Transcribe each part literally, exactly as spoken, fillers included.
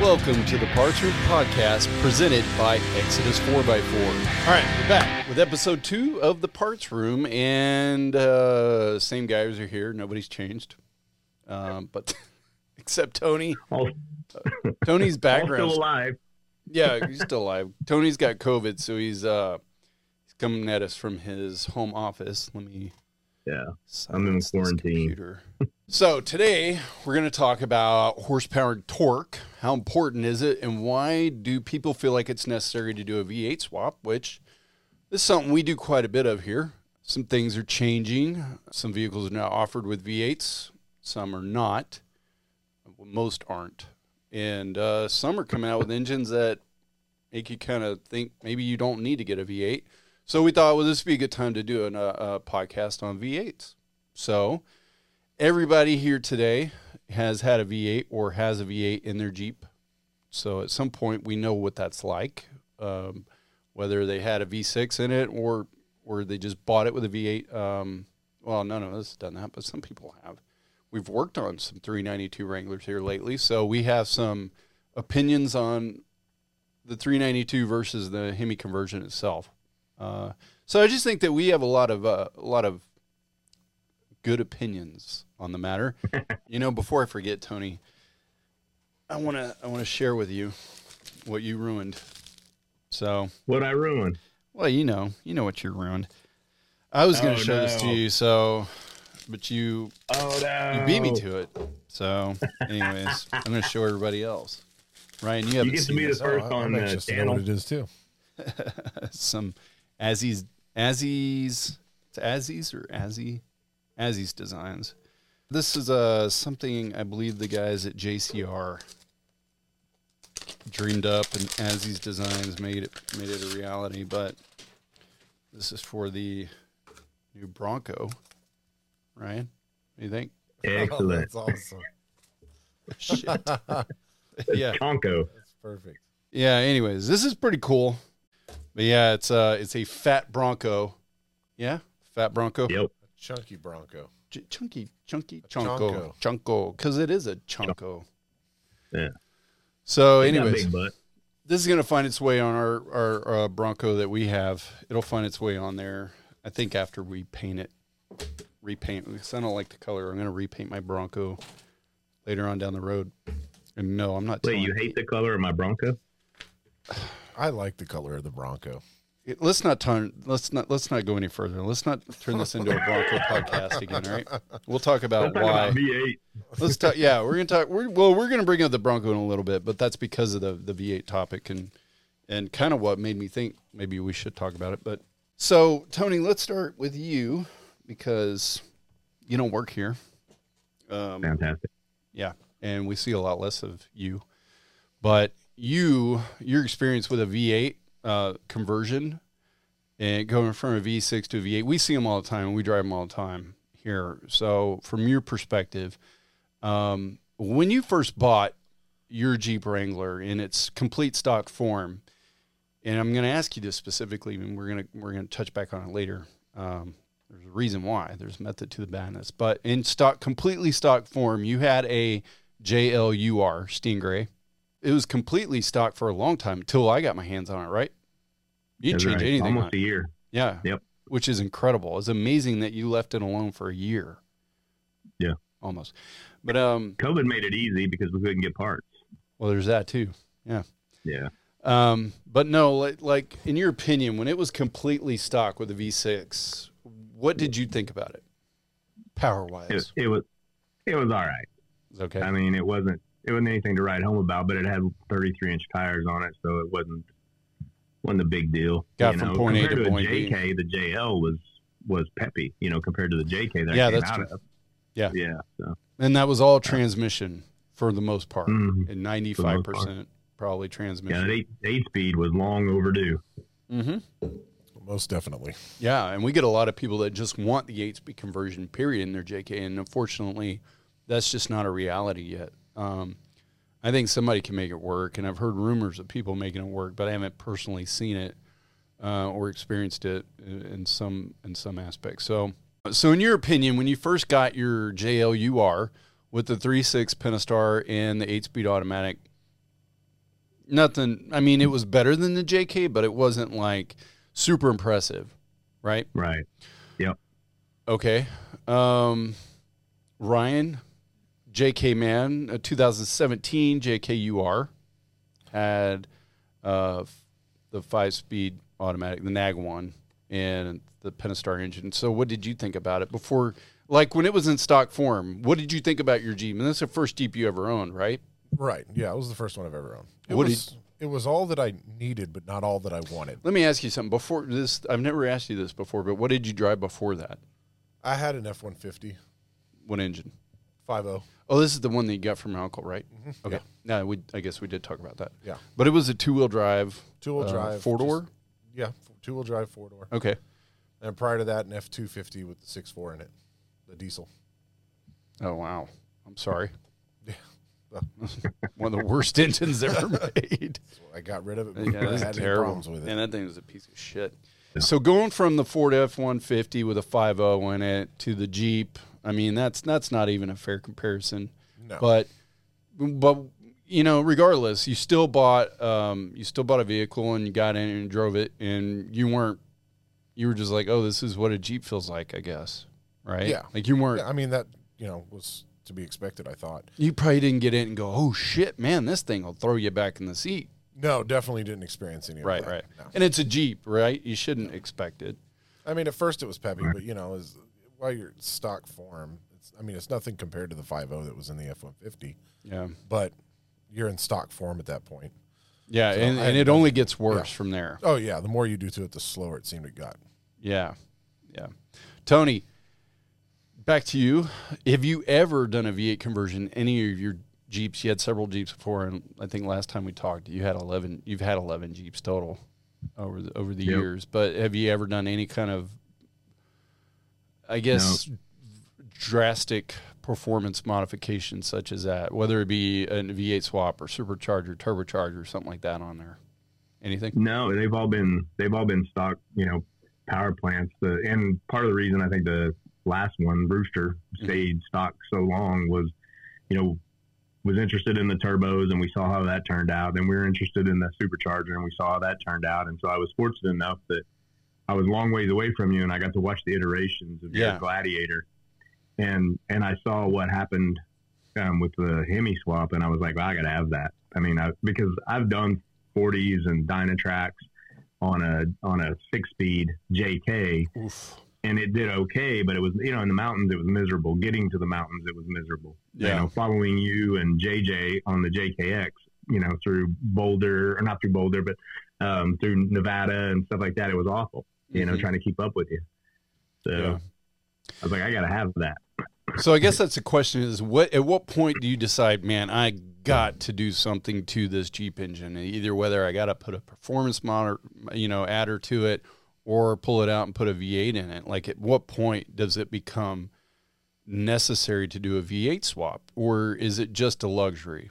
Welcome to the Parts Room Podcast, presented by Exodus four by four. All right, we're back with episode two of the Parts Room, and uh, same guys are here. Nobody's changed, um, but except Tony. Oh. Uh, Tony's background. All still alive. Yeah, he's still alive. Tony's got COVID, so he's uh, he's coming at us from his home office. Let me. Yeah, I'm in quarantine. So today we're going to talk about horsepower torque. How important is it, and why do people feel like it's necessary to do a V eight swap, which is something we do quite a bit of here. Some things are changing. Some vehicles are now offered with V eights. Some are not. Most aren't. And uh, some are coming out with engines that make you kind of think maybe you don't need to get a V eight. So we thought, well, this would be a good time to do an, uh, a podcast on V eights. So everybody here today has had a V eight or has a V eight in their Jeep. So at some point we know what that's like, um, whether they had a V six in it or or they just bought it with a V eight. Um, well, none of us have done that, but some people have. We've worked on some three ninety-two Wranglers here lately, so we have some opinions on the three ninety-two versus the Hemi conversion itself. Uh, so I just think that we have a lot of uh, a lot of good opinions on the matter. You know, before I forget, Tony, I want to I want to share with you what you ruined. So what I ruined? Well, you know, you know what you ruined. I was going to oh, show no. this to you, so but you oh, no. you beat me to it. So, anyways, I'm going to show everybody else. Ryan, you haven't you get seen to be this. the first oh, on the channel. What it is too. Some. As he's, as he's, it's as he's or as he, as he's designs. This is uh, something I believe the guys at J C R dreamed up, and as he's designs made it made it a reality. But this is for the new Bronco. Ryan, what do you think? Excellent. Oh, that's awesome. Shit. Yeah. Bronco. That's perfect. Yeah. Anyways, this is pretty cool. But yeah, it's uh it's a fat Bronco. Yeah? Fat Bronco? Yep. A chunky Bronco. Ch- chunky, chunky, a chunko. Chunko. Because it is a chunko. Yeah. So anyways, this is going to find its way on our, our uh, Bronco that we have. It'll find its way on there, I think, after we paint it. Repaint. Because I don't like the color. I'm going to repaint my Bronco later on down the road. And no, I'm not. Wait, you hate the color of my Bronco? I like the color of the Bronco. It, let's not turn. Let's not. Let's not go any further. Let's not turn this into a Bronco podcast again. All right. We'll talk about let's why. Talk about V eight. Let's talk. Yeah, we're gonna talk. We're, well, we're gonna bring up the Bronco in a little bit, but that's because of the the V eight topic and and kind of what made me think maybe we should talk about it. But so Tony, let's start with you because you don't work here. Um, Fantastic. Yeah, and we see a lot less of you, but. You, your experience with a V eight uh, conversion and going from a V six to a V eight, we see them all the time and we drive them all the time here. So from your perspective, um, when you first bought your Jeep Wrangler in its complete stock form, and I'm going to ask you this specifically, and we're going to, we're going to touch back on it later. Um, there's a reason why there's method to the madness, but in stock, completely stock form, you had a J L U R Stingray. It was completely stock for a long time until I got my hands on it, right? You didn't That's change right. anything. Almost on a year. Yeah. Yep. Which is incredible. It's amazing that you left it alone for a year. Yeah. Almost. But um, COVID made it easy because we couldn't get parts. Well, there's that too. Yeah. Yeah. Um, but no, like, like in your opinion, when it was completely stock with a V six, what did you think about it? Power wise. It, it was, it was all right. It was okay. I mean, it wasn't, It wasn't anything to write home about, but it had thirty-three inch tires on it, so it wasn't wasn't a big deal. Got you from know, point A to, to point B. Compared to a J K, the J L was was peppy, you know, compared to the J K that yeah, came that's out true. of. Yeah, yeah. So. And that was all transmission for the most part, mm-hmm. and ninety-five percent probably transmission. Yeah, that eight, eight speed was long overdue. Mm-hmm. Well, most definitely. Yeah, and we get a lot of people that just want the eight speed conversion period in their J K, and unfortunately, that's just not a reality yet. Um, I think somebody can make it work, and I've heard rumors of people making it work, but I haven't personally seen it uh, or experienced it in some in some aspects. So, so in your opinion, when you first got your J L U R with the three point six Pentastar and the eight-speed automatic, nothing. I mean, it was better than the J K, but it wasn't like super impressive, right? Right. Yep. Okay. Um, Ryan, J K man, uh, two thousand seventeen J K U R had uh, the five-speed automatic, the Nag one, and the Pentastar engine. So what did you think about it before, like when it was in stock form, what did you think about your Jeep? And that's the first Jeep you ever owned, right? Right. Yeah, it was the first one I've ever owned. It what was did, it was all that I needed, but not all that I wanted. Let me ask you something. Before this, I've never asked you this before, but what did you drive before that? I had an F one fifty. What engine? five oh. Oh, this is the one that you got from my uncle, right? Mm-hmm. Okay. Yeah. No, we I guess we did talk about that. Yeah. But it was a two-wheel drive. Two-wheel uh, drive. Four-door? Just, yeah, two-wheel drive, four-door. Okay. And prior to that, an F two fifty with the six four in it, the diesel. Oh, wow. I'm sorry. Yeah. One of the worst engines ever made. So I got rid of it because yeah, I had terrible. problems with it. And that thing was a piece of shit. Yeah. So going from the Ford F one fifty with a five oh in it to the Jeep, I mean, that's that's not even a fair comparison. No. But, but you know, regardless, you still bought um, you still bought a vehicle and you got in and drove it, and you weren't, you were just like, oh, this is what a Jeep feels like, I guess, right? Yeah. Like you weren't. Yeah, I mean, that, you know, was to be expected, I thought. You probably didn't get in and go, oh, shit, man, this thing will throw you back in the seat. No, definitely didn't experience any of right, that. Right, right. No. And it's a Jeep, right? You shouldn't expect it. I mean, at first it was peppy, but, you know, as while you're stock form, it's, I mean, it's nothing compared to the five oh that was in the F one fifty. Yeah. But you're in stock form at that point. Yeah, so and, and it only gets worse yeah. from there. Oh, yeah. The more you do to it, the slower it seemed it got. Yeah, yeah. Tony, back to you. Have you ever done a V eight conversion, any of your Jeeps? You had several Jeeps before, and I think last time we talked, you had eleven. You've had eleven Jeeps total over the, over the yep. years. But have you ever done any kind of, I guess, no. drastic performance modifications such as that, whether it be a V eight swap or supercharger, turbocharger, something like that on there? Anything? No, they've all been they've all been stock, you know, power plants. The, and part of the reason I think the last one, Brewster, stayed mm-hmm. stock so long was, you know, was interested in the turbos and we saw how that turned out. Then we were interested in the supercharger and we saw how that turned out. And so I was fortunate enough that I was a long ways away from you and I got to watch the iterations of yeah. the Gladiator. And and I saw what happened um, with the Hemi swap, and I was like, well, I got to have that. I mean, I, because I've done forties and Dynatracks on a on a six-speed J K, Oof. And it did okay, but it was, you know, in the mountains, it was miserable. Getting to the mountains, it was miserable. Yeah. You know, following you and J J on the J K X, you know, through Boulder, or not through Boulder, but um, through Nevada and stuff like that, it was awful, you mm-hmm. know, trying to keep up with you. So yeah. I was like, I got to have that. So I guess that's the question is, what at what point do you decide, man, I got to do something to this Jeep engine, either whether I got to put a performance monitor, you know, adder to it or pull it out and put a V eight in it? Like at what point does it become necessary to do a V eight swap, or is it just a luxury?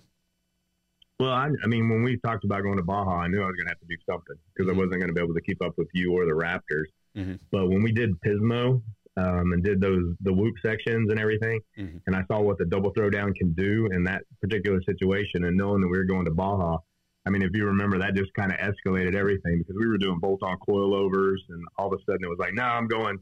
Well, I, I mean, when we talked about going to Baja, I knew I was going to have to do something because mm-hmm. I wasn't going to be able to keep up with you or the Raptors. Mm-hmm. But when we did Pismo, Um, and did those the whoop sections and everything, mm-hmm. and I saw what the double throwdown can do in that particular situation, and knowing that we were going to Baja, I mean, if you remember, that just kind of escalated everything because we were doing bolt-on coilovers, and all of a sudden it was like, no, I'm going,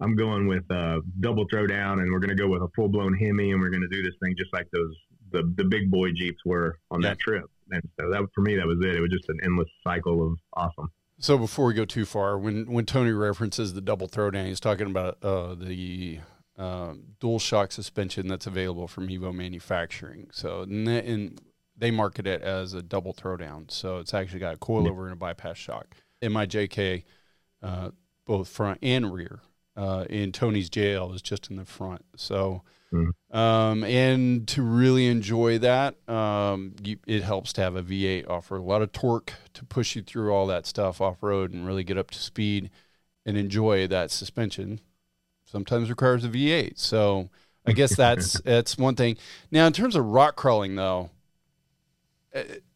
I'm going with a uh, double throwdown, and we're going to go with a full-blown Hemi, and we're going to do this thing just like those the the big boy Jeeps were on yeah. that trip, and so that for me that was it. It was just an endless cycle of awesome. So before we go too far, when, when Tony references the double throwdown, he's talking about uh, the uh, dual shock suspension that's available from Evo Manufacturing. So and they, and they market it as a double throwdown. So it's actually got a coilover and a bypass shock. In my J K, uh, both front and rear. Uh, in Tony's J L is just in the front. So, um, and to really enjoy that, um, you, it helps to have a V eight offer a lot of torque to push you through all that stuff off road and really get up to speed and enjoy that suspension. Sometimes requires a V eight. So I guess that's, that's one thing. Now in terms of rock crawling though,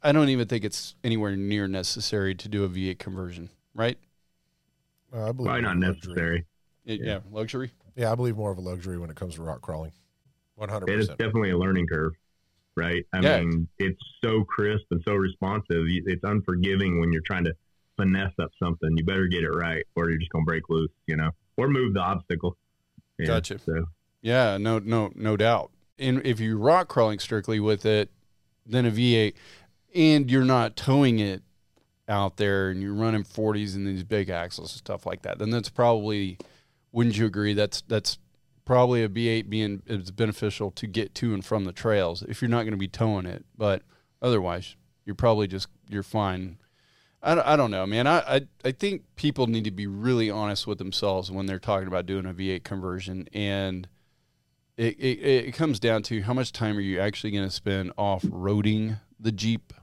I don't even think it's anywhere near necessary to do a V eight conversion, right? Uh, I believe probably not necessary. It, yeah. yeah, luxury. Yeah, I believe more of a luxury when it comes to rock crawling. one hundred percent. It is definitely a learning curve. right? I yeah. mean, it's so crisp and so responsive. It's unforgiving when you're trying to finesse up something. You better get it right or you're just going to break loose, you know, or move the obstacle. Yeah, gotcha. So. Yeah, no, no, no doubt. And if you're rock crawling strictly with it, then a V eight, and you're not towing it out there and you're running forties and these big axles and stuff like that, then that's probably, wouldn't you agree, that's that's probably a V eight being is beneficial to get to and from the trails if you're not going to be towing it. But otherwise, you're probably just, you're fine. I, I don't know, man. I, I I think people need to be really honest with themselves when they're talking about doing a V eight conversion, and it, it, it comes down to how much time are you actually going to spend off-roading the Jeep,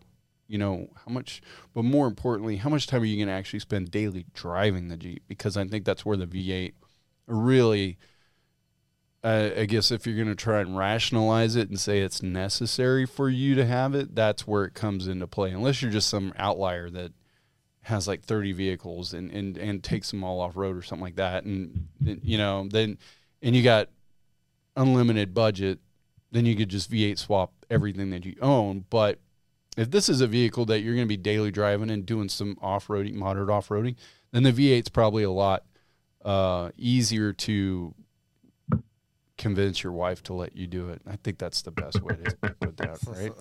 you know, how much, but more importantly, how much time are you going to actually spend daily driving the Jeep? Because I think that's where the V eight really, uh, I guess if you're going to try and rationalize it and say it's necessary for you to have it, that's where it comes into play. Unless you're just some outlier that has like thirty vehicles and, and, and takes them all off road or something like that. And, you know, then, and you got unlimited budget, then you could just V eight swap everything that you own. But if this is a vehicle that you're going to be daily driving and doing some off-roading, moderate off-roading, then the V eight's probably a lot uh, easier to convince your wife to let you do it. I think that's the best way to put that, right?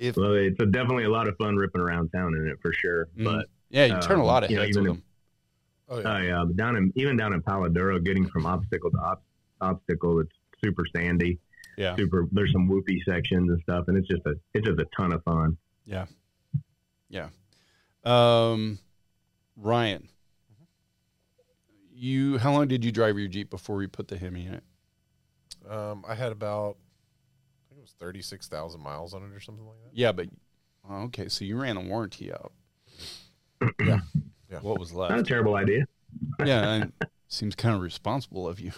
if, well, it's a definitely a lot of fun ripping around town in it for sure. Mm-hmm. But yeah, you um, turn a lot of heads with them. Oh yeah, uh, yeah but down in, even down in Palo Duro, getting from obstacle to ob- obstacle, it's super sandy. Yeah. Super. There's some whoopee sections and stuff, and it's just a it's just a ton of fun. Yeah, yeah. Um, Ryan, you how long did you drive your Jeep before you put the Hemi in it? Um, I had about I think it was thirty six thousand miles on it or something like that. Yeah, but oh, okay, so you ran the warranty out. yeah, yeah. What was left? Not a terrible idea. yeah. And, seems kind of responsible of you.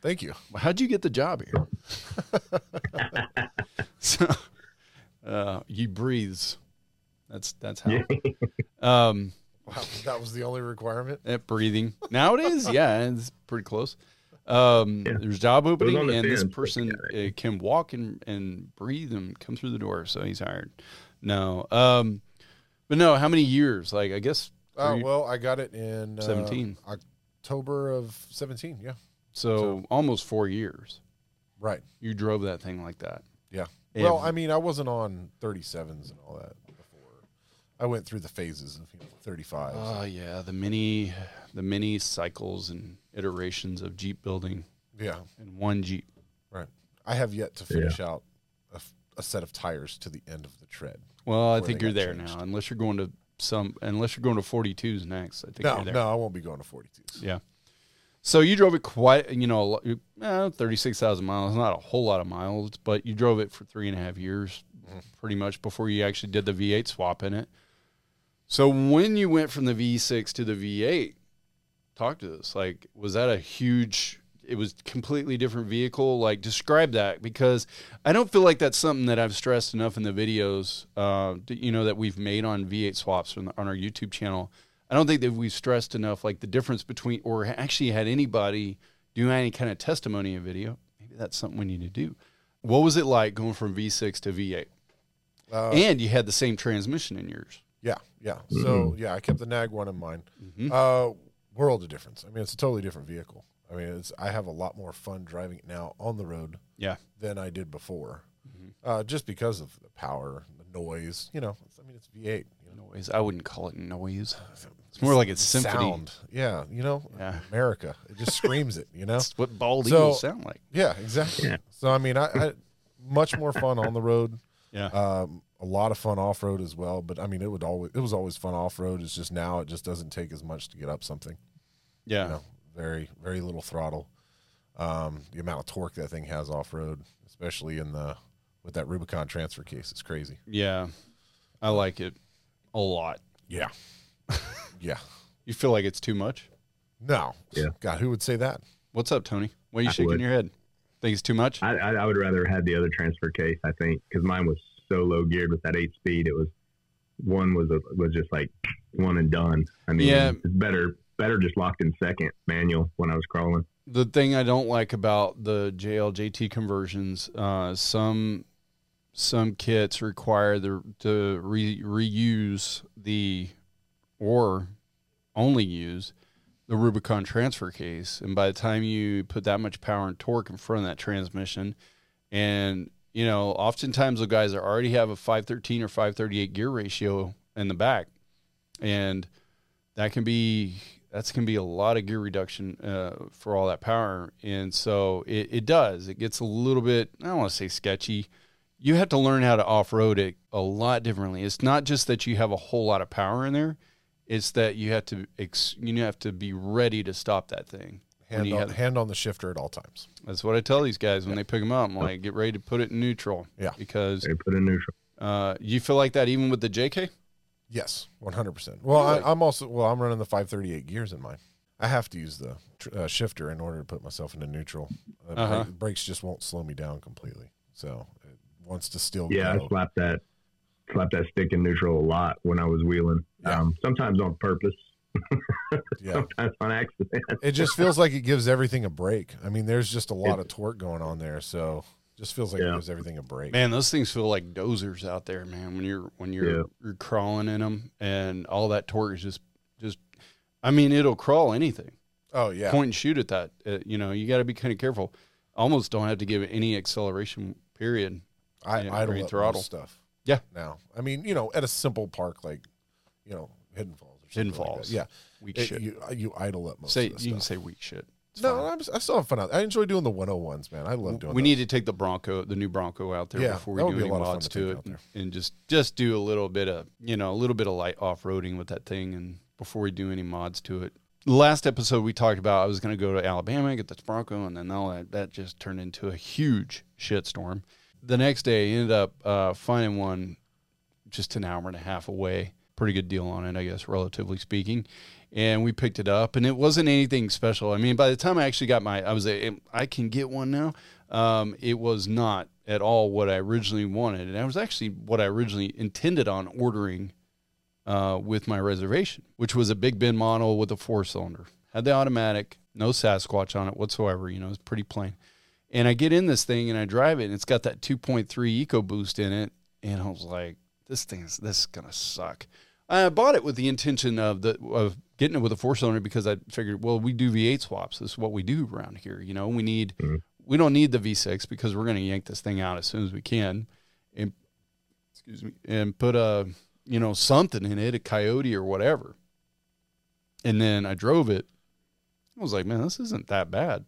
Thank you. How'd you get the job here? so, uh, he breathes. That's that's how. Um, wow, that was the only requirement. That breathing. Now it is. Yeah, it's pretty close. Um, yeah. There's job opening, and fans. This person uh, can walk and, and breathe and come through the door. So he's hired. No, um, but no. How many years? Like I guess. Oh uh, well, I got it in seventeen. Uh, October of seventeen, yeah. So, so almost four years. Right. You drove that thing like that. Yeah. And well, I mean, I wasn't on thirty-sevens and all that before. I went through the phases of you know, thirty-fives. Oh, uh, yeah. The many, the many cycles and iterations of Jeep building. Yeah. In one Jeep. Right. I have yet to finish yeah. out a, a set of tires to the end of the tread. Well, I think you're there changed. now, unless you're going to. Some unless you're going to forty-twos next, I think. No, no, I won't be going to forty-twos. Yeah. So you drove it quite, you know, eh, thirty-six thousand miles. Not a whole lot of miles, but you drove it for three and a half years, mm-hmm. pretty much before you actually did the V eight swap in it. So when you went from the V six to the V eight, talk to us. Like, was that a huge? It was completely different vehicle. Like, describe that, because I don't feel like that's something that I've stressed enough in the videos, uh, you know, that we've made on V eight swaps from the, on our YouTube channel. I don't think that we've stressed enough, like the difference between, or actually had anybody do any kind of testimony in video. Maybe that's something we need to do. What was it like going from V six to V eight? Uh, and you had the same transmission in yours. Yeah. Yeah. Mm-hmm. So yeah, I kept the N A G one in mind. Mm-hmm. Uh, world of difference. I mean, it's a totally different vehicle. I mean, it's, I have a lot more fun driving it now on the road yeah. than I did before, mm-hmm. uh, just because of the power, the noise. You know, I mean, it's V eight. You know? Noise. I wouldn't call it noise. It's, it's more like it's symphony. Sound. Yeah, you know, yeah. America. It just screams it, you know. That's what bald so, eagles sound like. Yeah, exactly. Yeah. So, I mean, I, I much more fun on the road. Yeah. Um, a lot of fun off-road as well. But, I mean, it would always it was always fun off-road. It's just now it just doesn't take as much to get up something. Yeah. You know? Very, very little throttle. Um, the amount of torque that thing has off road, especially in the with that Rubicon transfer case, it's crazy. Yeah, I like it a lot. Yeah, yeah. You feel like it's too much? No. Yeah. God, who would say that? What's up, Tony? Why are you I shaking would. your head? Think it's too much? I, I, I would rather have the other transfer case. I think because mine was so low geared with that eight speed, it was one was a, was just like one and done. I mean, yeah. it's better. Better just locked in second manual when I was crawling. The thing I don't like about the J L J T conversions, uh, some some kits require the to re, reuse the or only use the Rubicon transfer case. And by the time you put that much power and torque in front of that transmission, and, you know, oftentimes the guys that already have a five thirteen or five thirty-eight gear ratio in the back, and that can be, that's going to be a lot of gear reduction uh, for all that power. And so it, it does. It gets a little bit, I don't want to say sketchy. You have to learn how to off-road it a lot differently. It's not just that you have a whole lot of power in there. It's that you have to ex- you have to be ready to stop that thing. Hand on, have, hand on the shifter at all times. That's what I tell these guys when yeah. they pick them up. I'm like, get ready to put it in neutral. Yeah. Because they put it in neutral. Uh, you feel like that even with the J K? Yes, one hundred percent. Well, I, I'm also well. I'm running the five thirty-eight gears in mine. I have to use the uh, shifter in order to put myself into neutral. Uh, uh-huh. Brakes just won't slow me down completely, so it wants to still. Yeah, go. I slapped that, slapped that stick in neutral a lot when I was wheeling. Yeah. Um, sometimes on purpose, yeah. sometimes on accident. It just feels like it gives everything a break. I mean, there's just a lot it, of torque going on there, so. Just feels like yeah. it gives everything a break. Man, those things feel like dozers out there, man. When you're when you're, yeah. you're crawling in them, and all that torque is just just. I mean, it'll crawl anything. Oh yeah, point and shoot at that. Uh, you know, you got to be kind of careful. Almost don't have to give it any acceleration. Period. I you know, idle up throttle stuff. Yeah. Now, I mean, you know, at a simple park like, you know, Hidden Falls or something Hidden Falls. Like yeah, weak it, shit. You, you idle up most. Say of you stuff. Can say weak shit. It's no, I'm, I still have fun out there. I enjoy doing the one oh ones, man. I love doing We those. Need to take the Bronco, the new Bronco out there yeah, before we do any mods to, to it and, and just, just do a little bit of, you know, a little bit of light off-roading with that thing and before we do any mods to it. Last episode we talked about I was going to go to Alabama, get this Bronco, and then all that, that just turned into a huge shitstorm. The next day ended up uh, finding one just an hour and a half away. Pretty good deal on it, I guess, relatively speaking. And we picked it up, and it wasn't anything special. I mean, by the time I actually got my, I was a, I can get one now. Um, it was not at all what I originally wanted. And that was actually what I originally intended on ordering uh, with my reservation, which was a Big Bend model with a four-cylinder. Had the automatic, no Sasquatch on it whatsoever. You know, it's pretty plain. And I get in this thing, and I drive it, and it's got that two point three EcoBoost in it. And I was like, this thing's, this is going to suck. I bought it with the intention of the of getting it with a four-cylinder because I figured, well, we do V eight swaps. This is what we do around here. You know, we need mm-hmm. we don't need the V six because we're going to yank this thing out as soon as we can, and excuse me, and put a you know something in it, a Coyote or whatever. And then I drove it. I was like, man, this isn't that bad.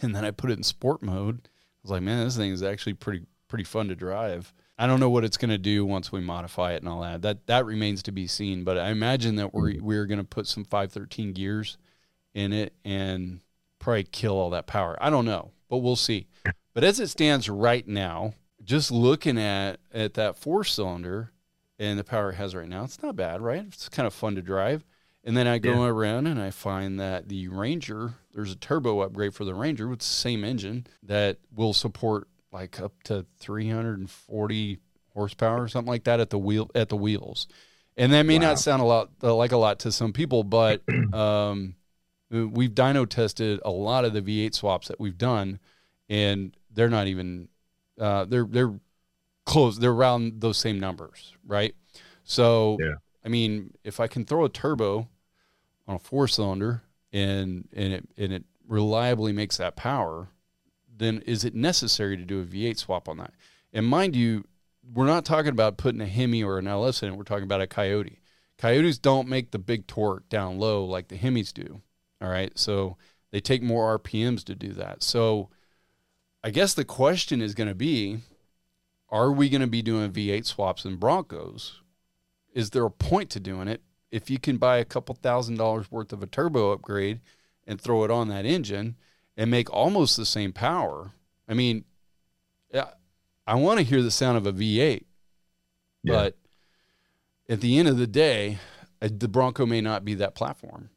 And then I put it in sport mode. I was like, man, this thing is actually pretty pretty fun to drive. I don't know what it's going to do once we modify it and all that. That that remains to be seen, but I imagine that we're, we're going to put some five thirteen gears in it and probably kill all that power. I don't know, but we'll see. But as it stands right now, just looking at, at that four-cylinder and the power it has right now, it's not bad, right? It's kind of fun to drive. And then I go yeah. around and I find that the Ranger, there's a turbo upgrade for the Ranger with the same engine that will support like up to three hundred forty horsepower or something like that at the wheel at the wheels. And that may wow. not sound a lot like a lot to some people, but um, we've dyno tested a lot of the V eight swaps that we've done, and they're not even uh, they're they're close. They're around those same numbers, right? So, yeah. I mean, if I can throw a turbo on a four cylinder and and it and it reliably makes that power, then is it necessary to do a V eight swap on that? And mind you, we're not talking about putting a Hemi or an L S in it. We're talking about a Coyote. Coyotes don't make the big torque down low like the Hemis do, all right? So they take more R P Ms to do that. So I guess the question is going to be, are we going to be doing V eight swaps in Broncos? Is there a point to doing it? If you can buy a couple thousand dollars worth of a turbo upgrade and throw it on that engine and make almost the same power. I mean, I want to hear the sound of a V eight, yeah. but at the end of the day, the Bronco may not be that platform,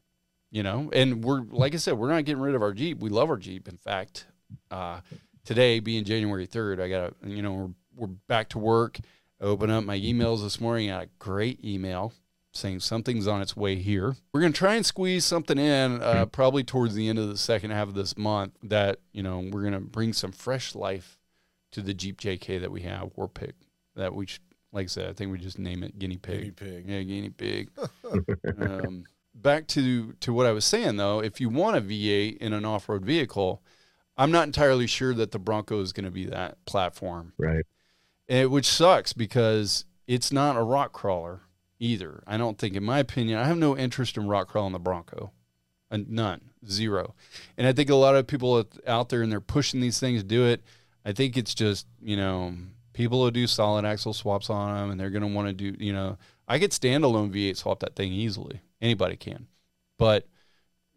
you know? And we're, like I said, we're not getting rid of our Jeep. We love our Jeep. In fact, uh, today being January third, I got, you know, we're, we're back to work. I opened up my emails this morning. I got a great email saying something's on its way here. We're going to try and squeeze something in uh, probably towards the end of the second half of this month that, you know, we're going to bring some fresh life to the Jeep J K that we have, or pick that we, sh- like I said, I think we just name it guinea pig. Guinea pig. Yeah, guinea pig. um, back to, to what I was saying, though, if you want a V eight in an off-road vehicle, I'm not entirely sure that the Bronco is going to be that platform. Right. And, which sucks because it's not a rock crawler either. I don't think, in my opinion, I have no interest in rock crawling the Bronco. None. Zero. And I think a lot of people out there, and they're pushing these things to do it. I think it's just, you know, people will do solid axle swaps on them, and they're going to want to do, you know, I could standalone V eight swap that thing easily. Anybody can. But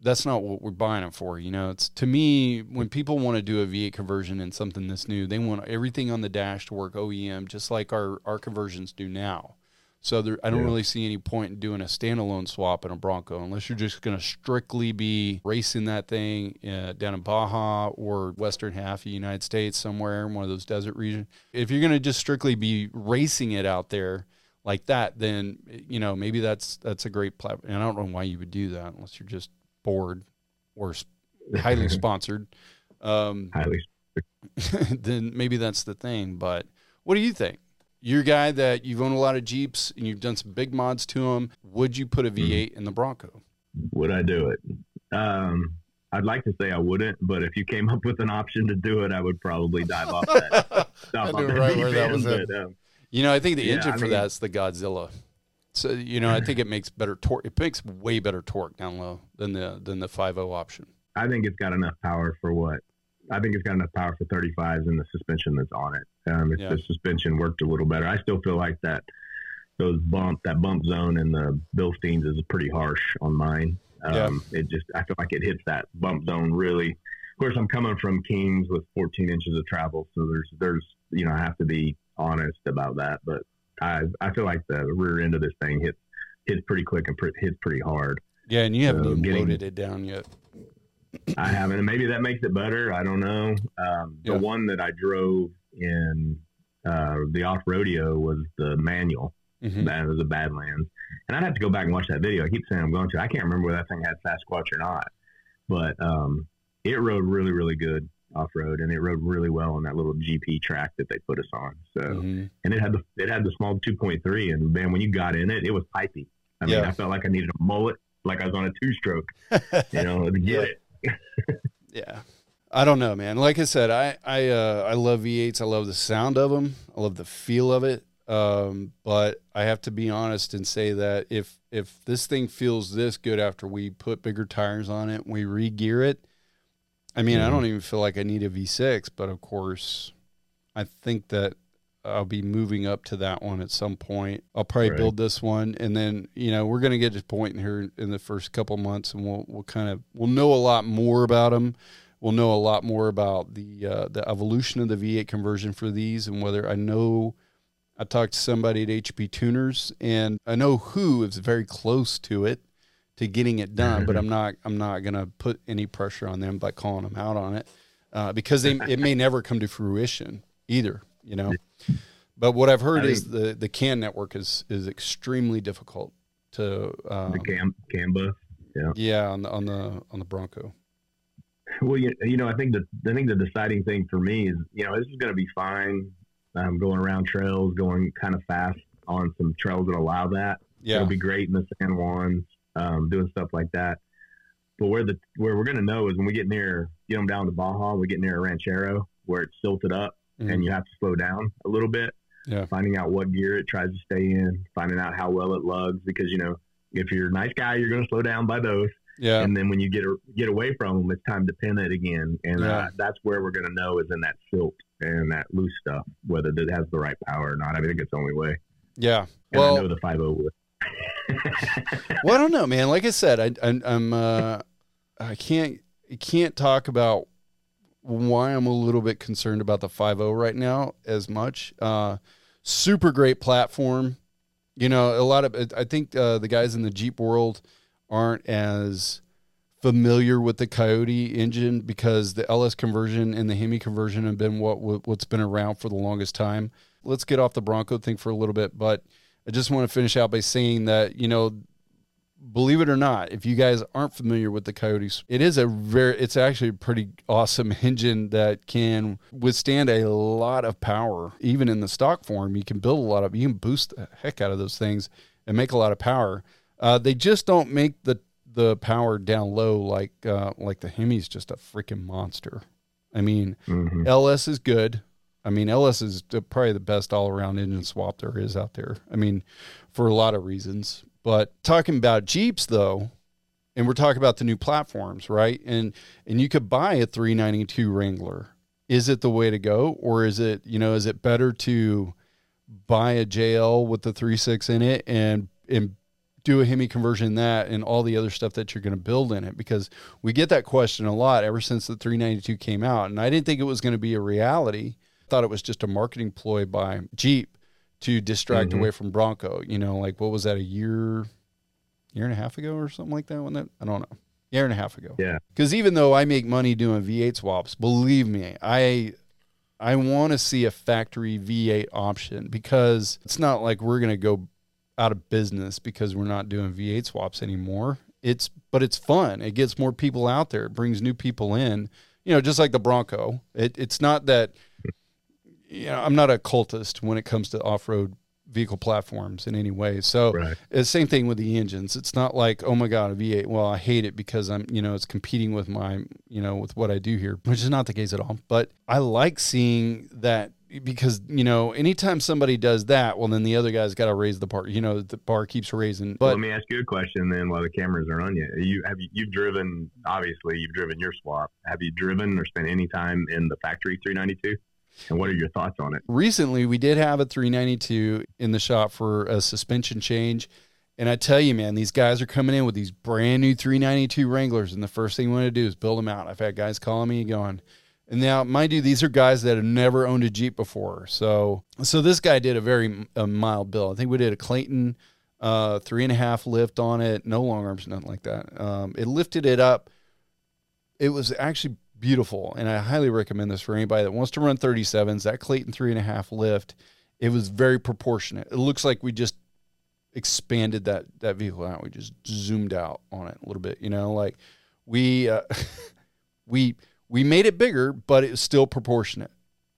that's not what we're buying them for. You know, it's, to me, when people want to do a V eight conversion and something that's new, they want everything on the dash to work O E M, just like our, our conversions do now. So there, I don't yeah. really see any point in doing a standalone swap in a Bronco unless you're just going to strictly be racing that thing uh, down in Baja or western half of the United States somewhere in one of those desert regions. If you're going to just strictly be racing it out there like that, then, you know, maybe that's that's a great platform. And I don't know why you would do that unless you're just bored or highly sponsored. Um, highly. Then maybe that's the thing. But what do you think? You're a guy that you've owned a lot of Jeeps and you've done some big mods to them. Would you put a V eight in the Bronco? Would I do it? Um, I'd like to say I wouldn't, but if you came up with an option to do it, I would probably dive off that. I knew right where that was at. Um, you know, I think the yeah, engine I for mean, that's the Godzilla. So, you know, I think it makes better torque. It makes way better torque down low than the than the five point oh option. I think it's got enough power for what? I think it's got enough power for thirty-fives and the suspension that's on it. Um, if yeah. the suspension worked a little better, I still feel like that those bump, that bump zone in the Bilsteins is pretty harsh on mine. Um, yeah. It just, I feel like it hits that bump zone really. Of course, I'm coming from Kings with fourteen inches of travel. So there's, there's, you know, I have to be honest about that, but I, I feel like the rear end of this thing hits, hits pretty quick and pre- hits pretty hard. Yeah. And you haven't so even getting, loaded it down yet. I haven't, and maybe that makes it better. I don't know. Um, yeah. The one that I drove in uh, the off rodeo was the manual. Mm-hmm. That was a Badlands, and I'd have to go back and watch that video. I keep saying I'm going to. I can't remember whether that thing had Sasquatch or not, but um, it rode really, really good off road, and it rode really well on that little G P track that they put us on. So, mm-hmm. and it had the it had the small two point three, and man, when you got in it, it was pipey. I mean, yeah. I felt like I needed a mullet, like I was on a two stroke. You know, to get yeah. it. Yeah, I don't know, man. Like I said, I I uh, I love V eights. I love the sound of them. I love the feel of it. Um, but I have to be honest and say that if if this thing feels this good after we put bigger tires on it, we re-gear it. I mean, mm-hmm. I don't even feel like I need a V six. But of course, I think that I'll be moving up to that one at some point. I'll probably right. build this one. And then, you know, we're going to get to a point in here in the first couple months, and we'll, we'll kind of, we'll know a lot more about them. We'll know a lot more about the, uh, the evolution of the V eight conversion for these, and whether I know, I talked to somebody at H P Tuners, and I know who is very close to it, to getting it done, but I'm not, I'm not going to put any pressure on them by calling them out on it, uh, because they, it may never come to fruition either, you know? But what I've heard I is mean, the, the CAN network is, is extremely difficult to um, the cam, Camba, yeah, yeah, on the on the on the Bronco. Well, you, you know, I think the I think the deciding thing for me is, you know, this is going to be fine. I'm going around trails, going kind of fast on some trails that allow that. Yeah, it'll be great in the San Juans, um, doing stuff like that. But where the where we're going to know is when we get near, get them down to Baja, we get near a Ranchero where it's silted up. And you have to slow down a little bit, yeah. finding out what gear it tries to stay in, finding out how well it lugs, because, you know, if you're a nice guy, you're going to slow down by those. Yeah. And then when you get get away from them, it's time to pin it again. And yeah. uh, that's where we're going to know is in that silt and that loose stuff, whether it has the right power or not. I think it's the only way. Yeah. And well, I know the five point oh would. Well, I don't know, man. Like I said, I, I, I'm, uh, I can't, can't talk about why I'm a little bit concerned about the five point oh right now as much. Uh, super great platform. You know, a lot of, I think uh, the guys in the Jeep world aren't as familiar with the Coyote engine because the L S conversion and the Hemi conversion have been what, what, what's been around for the longest time. Let's get off the Bronco thing for a little bit, but I just want to finish out by saying that, you know, believe it or not, if you guys aren't familiar with the Coyotes, it is a very, it's actually a pretty awesome engine that can withstand a lot of power. Even in the stock form, you can build a lot of, you can boost the heck out of those things and make a lot of power. Uh, they just don't make the, the power down low like, uh, like the Hemi's just a freaking monster. I mean, mm-hmm. L S is good. I mean, L S is probably the best all-around engine swap there is out there. I mean, for a lot of reasons. But talking about Jeeps, though, and we're talking about the new platforms, right? And and you could buy a three ninety-two Wrangler. Is it the way to go? Or is it, you know, is it better to buy a J L with the three point six in it and and do a Hemi conversion in that and all the other stuff that you're going to build in it? Because we get that question a lot ever since the three ninety-two came out. And I didn't think it was going to be a reality. I thought it was just a marketing ploy by Jeep to distract mm-hmm. away from Bronco, you know, like what was that, a year, year and a half ago or something like that? When that, I don't know, year and a half ago. Yeah. Because even though I make money doing V eight swaps, believe me, I I want to see a factory V eight option, because it's not like we're gonna go out of business because we're not doing V eight swaps anymore. It's but it's fun. It gets more people out there. It brings new people in. You know, just like the Bronco. It it's not that. You know, I'm not a cultist when it comes to off-road vehicle platforms in any way. So right. It's same thing with the engines. It's not like, oh my God, a V eight. Well, I hate it because I'm, you know, it's competing with my, you know, with what I do here, which is not the case at all. But I like seeing that because, you know, anytime somebody does that, well, then the other guy's got to raise the bar, you know, the bar keeps raising. But well, let me ask you a question then while the cameras are on you. You have, you've driven, obviously you've driven your swap. Have you driven or spent any time in the factory three ninety-two? And what are your thoughts on it? Recently, we did have a three ninety-two in the shop for a suspension change. And I tell you, man, these guys are coming in with these brand new three ninety-two Wranglers. And the first thing you want to do is build them out. I've had guys calling me going, and now, mind you, these are guys that have never owned a Jeep before. So, so this guy did a very a mild build. I think we did a Clayton uh, three and a half lift on it. No long arms, nothing like that. Um, it lifted it up. It was actually beautiful, and I highly recommend this for anybody that wants to run thirty-sevens. That Clayton three and a half lift, it was very proportionate. It looks like we just expanded that that vehicle out. We just zoomed out on it a little bit, you know, like we uh, we we made it bigger, but it was still proportionate.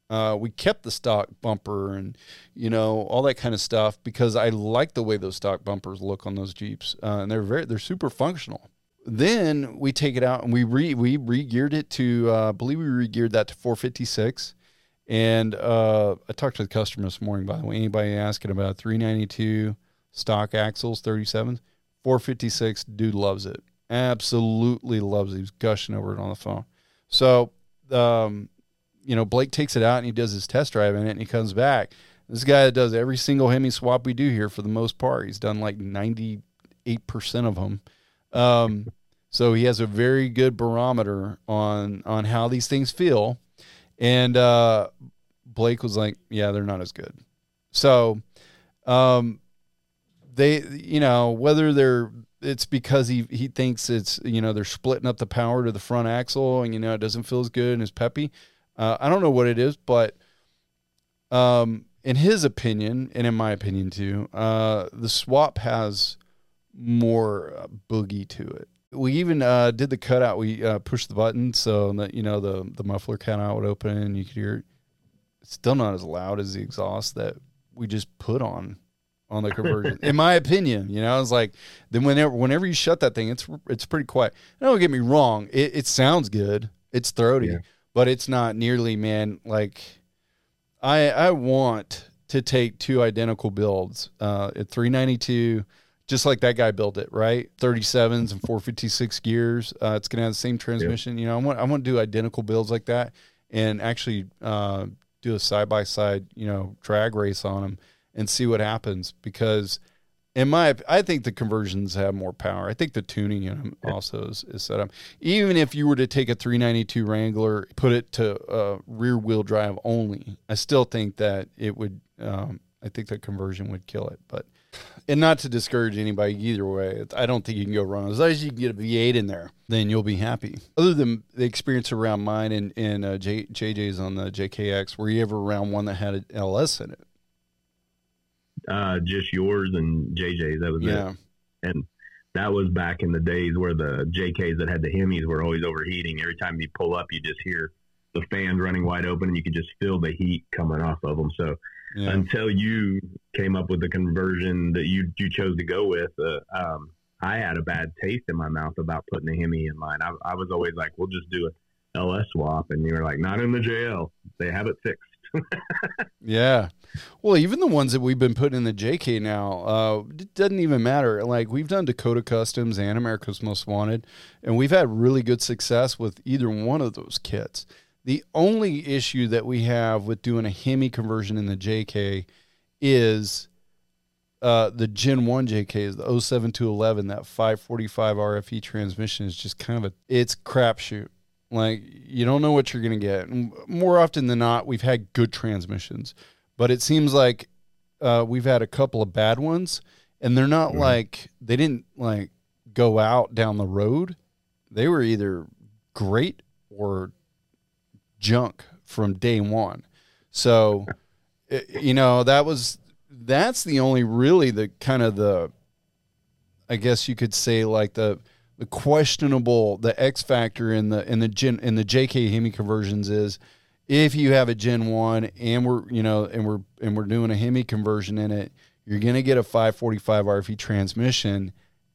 Uh, we kept the stock bumper and, you know, all that kind of stuff because I like the way those stock bumpers look on those Jeeps, uh, and they're very they're super functional. Then we take it out and we re we re-geared it to, uh, I believe we re-geared that to four fifty-six. And uh, I talked to the customer this morning, by the way, anybody asking about three ninety-two stock axles, thirty-sevens, four fifty-six, dude loves it. Absolutely loves it. He's gushing over it on the phone. So, um, you know, Blake takes it out and he does his test drive in it and he comes back. This guy that does every single Hemi swap we do here for the most part, he's done like ninety-eight percent of them. Um, so he has a very good barometer on, on how these things feel. And, uh, Blake was like, yeah, they're not as good. So, um, they, you know, whether they're, it's because he, he thinks it's, you know, they're splitting up the power to the front axle and, you know, it doesn't feel as good and it's peppy. Uh, I don't know what it is, but, um, in his opinion, and in my opinion too, uh, the swap has more uh, boogie to it. We even uh did the cutout. We uh pushed the button so that, you know, the the muffler cutout would open and you could hear it. It's still not as loud as the exhaust that we just put on on the conversion. In my opinion, you know, I was like, then whenever whenever you shut that thing, it's it's pretty quiet. And don't get me wrong, it, it sounds good, it's throaty, yeah. But it's not nearly, man, like I I want to take two identical builds uh at three ninety-two. Just like that guy built it, right? thirty-sevens and four fifty-six gears. Uh, it's going to have the same transmission. Yep. You know, I want I want to do identical builds like that and actually uh, do a side-by-side, you know, drag race on them and see what happens. Because in my, I think the conversions have more power. I think the tuning in them also is, is set up. Even if you were to take a three ninety-two Wrangler, put it to uh, rear-wheel drive only, I still think that it would, um, I think the conversion would kill it, but. And not to discourage anybody either way, I don't think you can go wrong. As long as you can get a V eight in there, then you'll be happy. Other than the experience around mine and, and uh, J, J J's on the J K X, were you ever around one that had an L S in it? Uh, just yours and J J's. That was yeah. it. And that was back in the days where the J Ks that had the Hemis were always overheating. Every time you pull up, you just hear the fans running wide open, and you could just feel the heat coming off of them. So yeah. until you came up with the conversion that you, you chose to go with, uh, um, I had a bad taste in my mouth about putting a Hemi in mine. I, I was always like, we'll just do an L S swap. And you were like, not in the J L. They have it fixed. Yeah. Well, even the ones that we've been putting in the J K now, uh, it doesn't even matter. Like, we've done Dakota Customs and America's Most Wanted, and we've had really good success with either one of those kits. The only issue that we have with doing a Hemi conversion in the J K is uh, the Gen one J K is the oh seven two eleven. That five forty-five R F E transmission is just kind of a, it's crapshoot. Like, you don't know what you're going to get. And more often than not, we've had good transmissions, but it seems like uh, we've had a couple of bad ones, and they're not mm-hmm. like, they didn't like go out down the road. They were either great or junk from day one. So, it, you know, that was, that's the only really the kind of the, I guess you could say like the, the questionable, the X factor in the in the gen in the J K Hemi conversions is if you have a Gen one and we're you know and we're and we're doing a Hemi conversion in it, you're gonna get a five forty-five R F E transmission.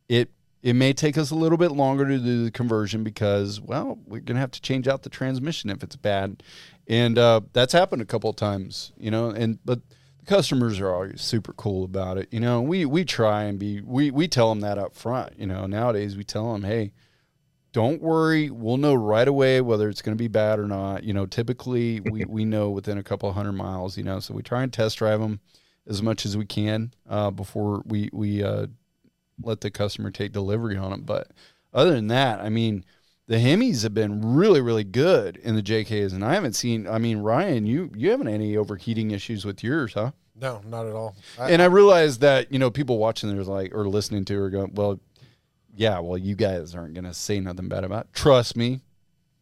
It it may take us a little bit longer to do the conversion because well we're gonna have to change out the transmission if it's bad, and uh, that's happened a couple of times, you know. And but the customers are always super cool about it, you know. We we try and be we we tell them that up front, you know. Nowadays we tell them, hey, don't worry, we'll know right away whether it's going to be bad or not. You know, typically we we know within a couple hundred miles, you know. So we try and test drive them as much as we can uh, before we we uh, let the customer take delivery on them. But other than that, I mean, the Hemis have been really, really good in the J Ks, and I haven't seen. I mean, Ryan, you you haven't any overheating issues with yours, huh? No, not at all. I, and I realize that you know people watching there's like or listening to are going, well, yeah, well, you guys aren't gonna say nothing bad about it. Trust me,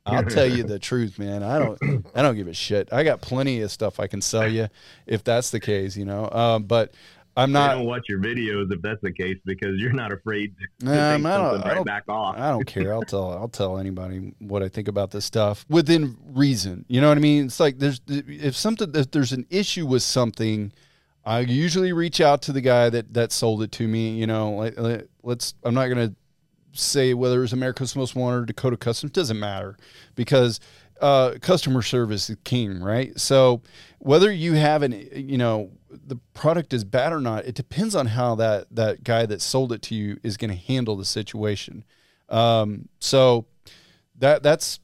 I'll tell you the truth, man. I don't, I don't give a shit. I got plenty of stuff I can sell you if that's the case, you know. Um, but I'm not. I don't watch your videos if that's the case because you're not afraid to um, take I don't, something I don't, right back off. I don't care. I'll tell. I'll tell anybody what I think about this stuff within reason. You know what I mean? It's like there's if something if there's an issue with something, I usually reach out to the guy that that sold it to me. You know, like let's. I'm not gonna say whether it was America's Most Wanted or Dakota Customs. It doesn't matter because. Uh, customer service is king, right? So whether you have an, you know, the product is bad or not, it depends on how that, that guy that sold it to you is going to handle the situation. Um, so that that's,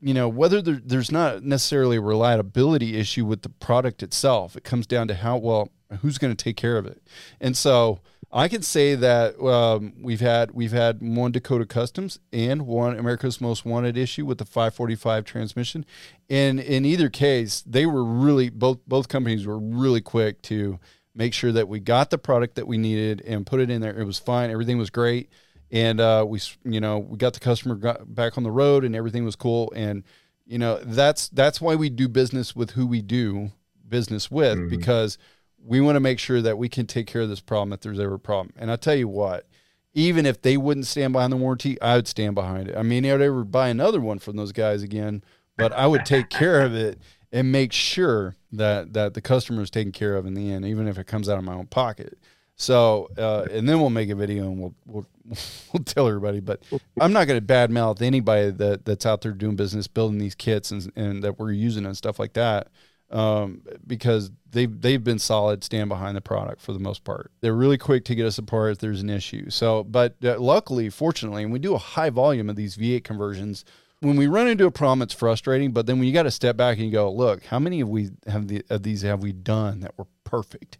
you know, whether there, there's not necessarily a reliability issue with the product itself, it comes down to how, well, who's going to take care of it. And so I can say that um, we've had we've had one Dakota Customs and one America's Most Wanted issue with the five forty-five transmission, and in either case, they were really both both companies were really quick to make sure that we got the product that we needed and put it in there. It was fine, everything was great, and uh, we you know we got the customer got back on the road and everything was cool. And you know that's that's why we do business with who we do business with mm-hmm. because. We want to make sure that we can take care of this problem if there's ever a problem. And I tell you what, even if they wouldn't stand behind the warranty, I would stand behind it. I mean, I would ever buy another one from those guys again, but I would take care of it and make sure that, that the customer is taken care of in the end, even if it comes out of my own pocket. So, uh, and then we'll make a video and we'll, we'll, we'll tell everybody, but I'm not going to badmouth anybody that that's out there doing business, building these kits and, and that we're using and stuff like that. Um, because they've, they've been solid, stand behind the product for the most part. They're really quick to get us apart if there's an issue. So, but uh, luckily, fortunately, and we do a high volume of these V eight conversions. When we run into a problem, it's frustrating, but then when you got to step back and you go, look, how many of we have the, of these have we done that were perfect?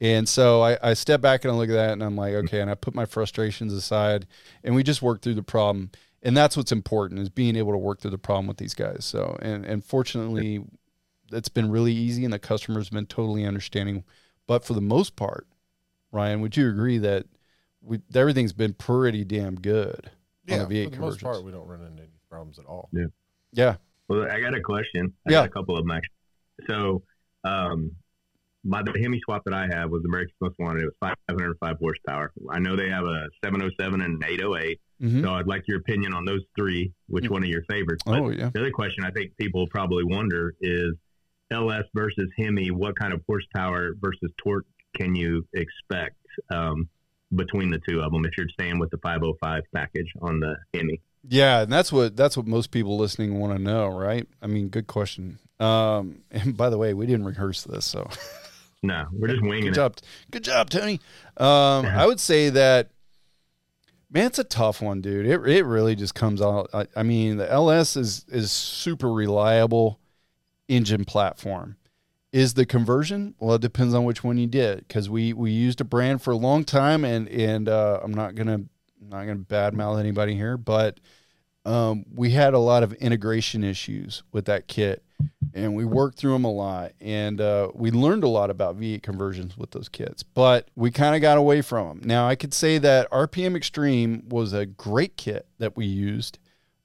And so I, I step back and I look at that and I'm like, okay. And I put my frustrations aside and we just work through the problem. And that's what's important is being able to work through the problem with these guys. So, and, and fortunately, that's been really easy and the customer's been totally understanding. But for the most part, Ryan, would you agree that we, everything's been pretty damn good? Yeah, on the V eight for the most part, we don't run into any problems at all. Yeah. Yeah. Well, I got a question. I yeah. got a couple of them, actually. So um, my, the Hemi swap that I have was America's Most Wanted. It was five hundred five horsepower. I know they have a seven oh seven and an eight oh eight. Mm-hmm. So I'd like your opinion on those three, which one of your favorites. But oh, yeah. The other question I think people probably wonder is L S versus Hemi, what kind of horsepower versus torque can you expect um, between the two of them if you're staying with the five oh five package on the Hemi? Yeah, and that's what that's what most people listening want to know, right? I mean, good question. Um, and by the way, we didn't rehearse this, so no, we're just winging good it. Job. Good job, Tony. Um, yeah. I would say that, man, it's a tough one, dude. It it really just comes out. I, I mean, the L S is is super reliable engine platform. Is the conversion? Well, it depends on which one you did, because we we used a brand for a long time, and and uh, I'm not gonna not gonna badmouth anybody here, but um, we had a lot of integration issues with that kit, and we worked through them a lot, and uh, we learned a lot about V eight conversions with those kits, but we kind of got away from them. Now, I could say that R P M Extreme was a great kit that we used.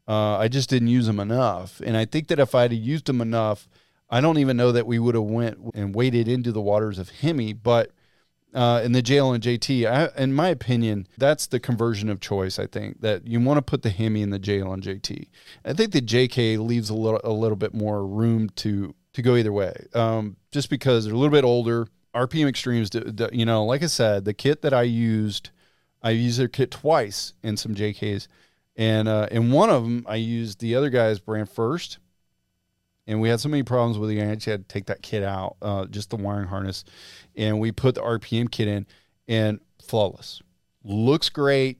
Uh, I just didn't use them enough, and I think that if I had used them enough, I don't even know that we would have went and waded into the waters of Hemi, but uh, in the J L and J T, I, in my opinion, that's the conversion of choice, I think, that you want to put the Hemi in the J L and J T. I think the J K leaves a little a little bit more room to to go either way, um, just because they're a little bit older. R P M Extremes, you know, like I said, the kit that I used, I used their kit twice in some J Ks, and uh, in one of them, I used the other guy's brand first. And we had so many problems with it. I actually had to take that kit out, uh, just the wiring harness. And we put the R P M kit in, and flawless. Looks great.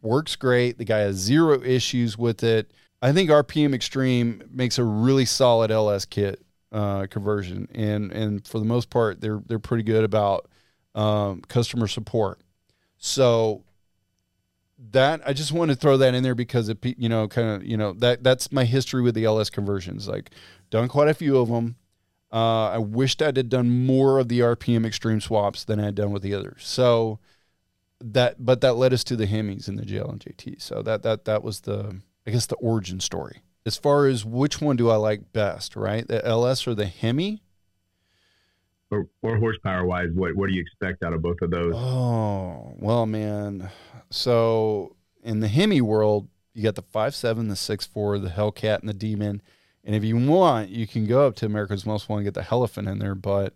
Works great. The guy has zero issues with it. I think R P M Extreme makes a really solid L S kit uh, conversion. And and for the most part, they're they're pretty good about um, customer support. So that I just want to throw that in there because it, you know, kind of, you know, that that's my history with the L S conversions. Like, done quite a few of them. Uh, I wished I had done more of the R P M Extreme swaps than I had done with the others. So that, but that led us to the Hemis and the J L and J T. So that that that was the, I guess, the origin story as far as which one do I like best, right? The L S or the Hemi? Or, or horsepower wise, what what do you expect out of both of those? Oh, well, man. So in the Hemi world, you got the five seven, the six four, the Hellcat, and the Demon. And if you want, you can go up to America's Most Wanted and get the Hellophant in there. But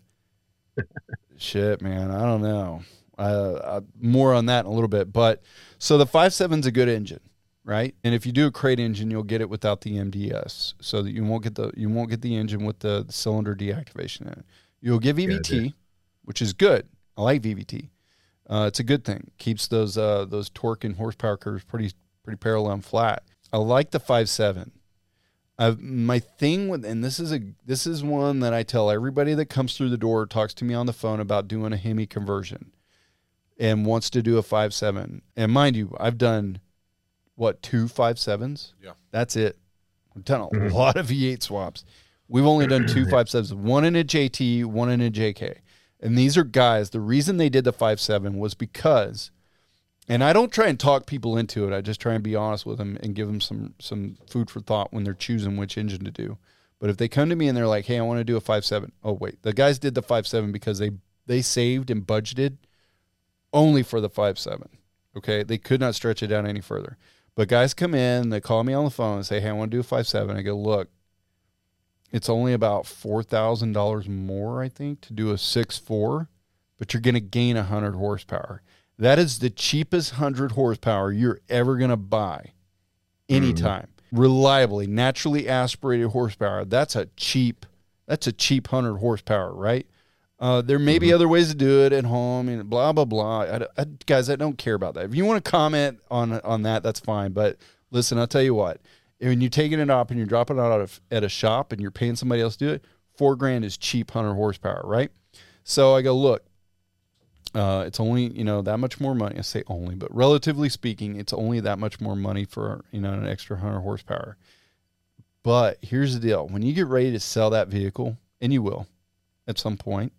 shit, man, I don't know. Uh, I, more on that in a little bit. But so the five seven's a good engine, right? And if you do a crate engine, you'll get it without the M D S, so that you won't get the you won't get the engine with the, the cylinder deactivation in it. You'll get V V T, yeah, which is good. I like V V T. Uh, it's a good thing. Keeps those uh, those torque and horsepower curves pretty pretty parallel and flat. I like the five seven. I've, my thing with, and this is a this is one that I tell everybody that comes through the door, talks to me on the phone about doing a Hemi conversion, and wants to do a five seven. And mind you, I've done what two five sevens. Yeah, that's it. I've done a mm-hmm. lot of V eight swaps. We've only done two five sevens, one in a J T, one in a J K. And these are guys, the reason they did the five seven was because, and I don't try and talk people into it. I just try and be honest with them and give them some some food for thought when they're choosing which engine to do. But if they come to me and they're like, hey, I want to do a five seven. Oh, wait, the guys did the five seven because they, they saved and budgeted only for the five seven, okay? They could not stretch it out any further. But guys come in, they call me on the phone and say, hey, I want to do a five seven. I go, look, it's only about four thousand dollars more, I think, to do a six four, but you're going to gain one hundred horsepower. That is the cheapest one hundred horsepower you're ever going to buy anytime. Mm. Reliably, naturally aspirated horsepower. That's a cheap, that's a cheap one hundred horsepower, right? Uh, there may mm-hmm. be other ways to do it at home and blah, blah, blah. I, I, guys, I don't care about that. If you want to comment on, on that, that's fine. But listen, I'll tell you what. When you're taking it up and you're dropping it out of, at a shop and you're paying somebody else to do it, four grand is cheap one hundred horsepower, right? So I go, look, uh, it's only, you know, that much more money. I say only, but relatively speaking, it's only that much more money for, you know, an extra one hundred horsepower. But here's the deal. When you get ready to sell that vehicle, and you will at some point,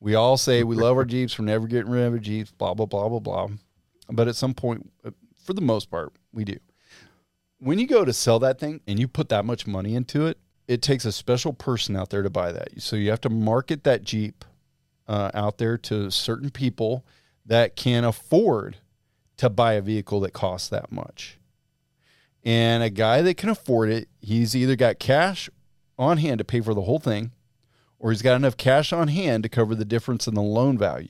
we all say we love our Jeeps, we're never getting rid of our Jeeps, blah, blah, blah, blah, blah. But at some point, for the most part, we do. When you go to sell that thing and you put that much money into it, it takes a special person out there to buy that. So you have to market that Jeep uh, out there to certain people that can afford to buy a vehicle that costs that much. And a guy that can afford it, he's either got cash on hand to pay for the whole thing, or he's got enough cash on hand to cover the difference in the loan value.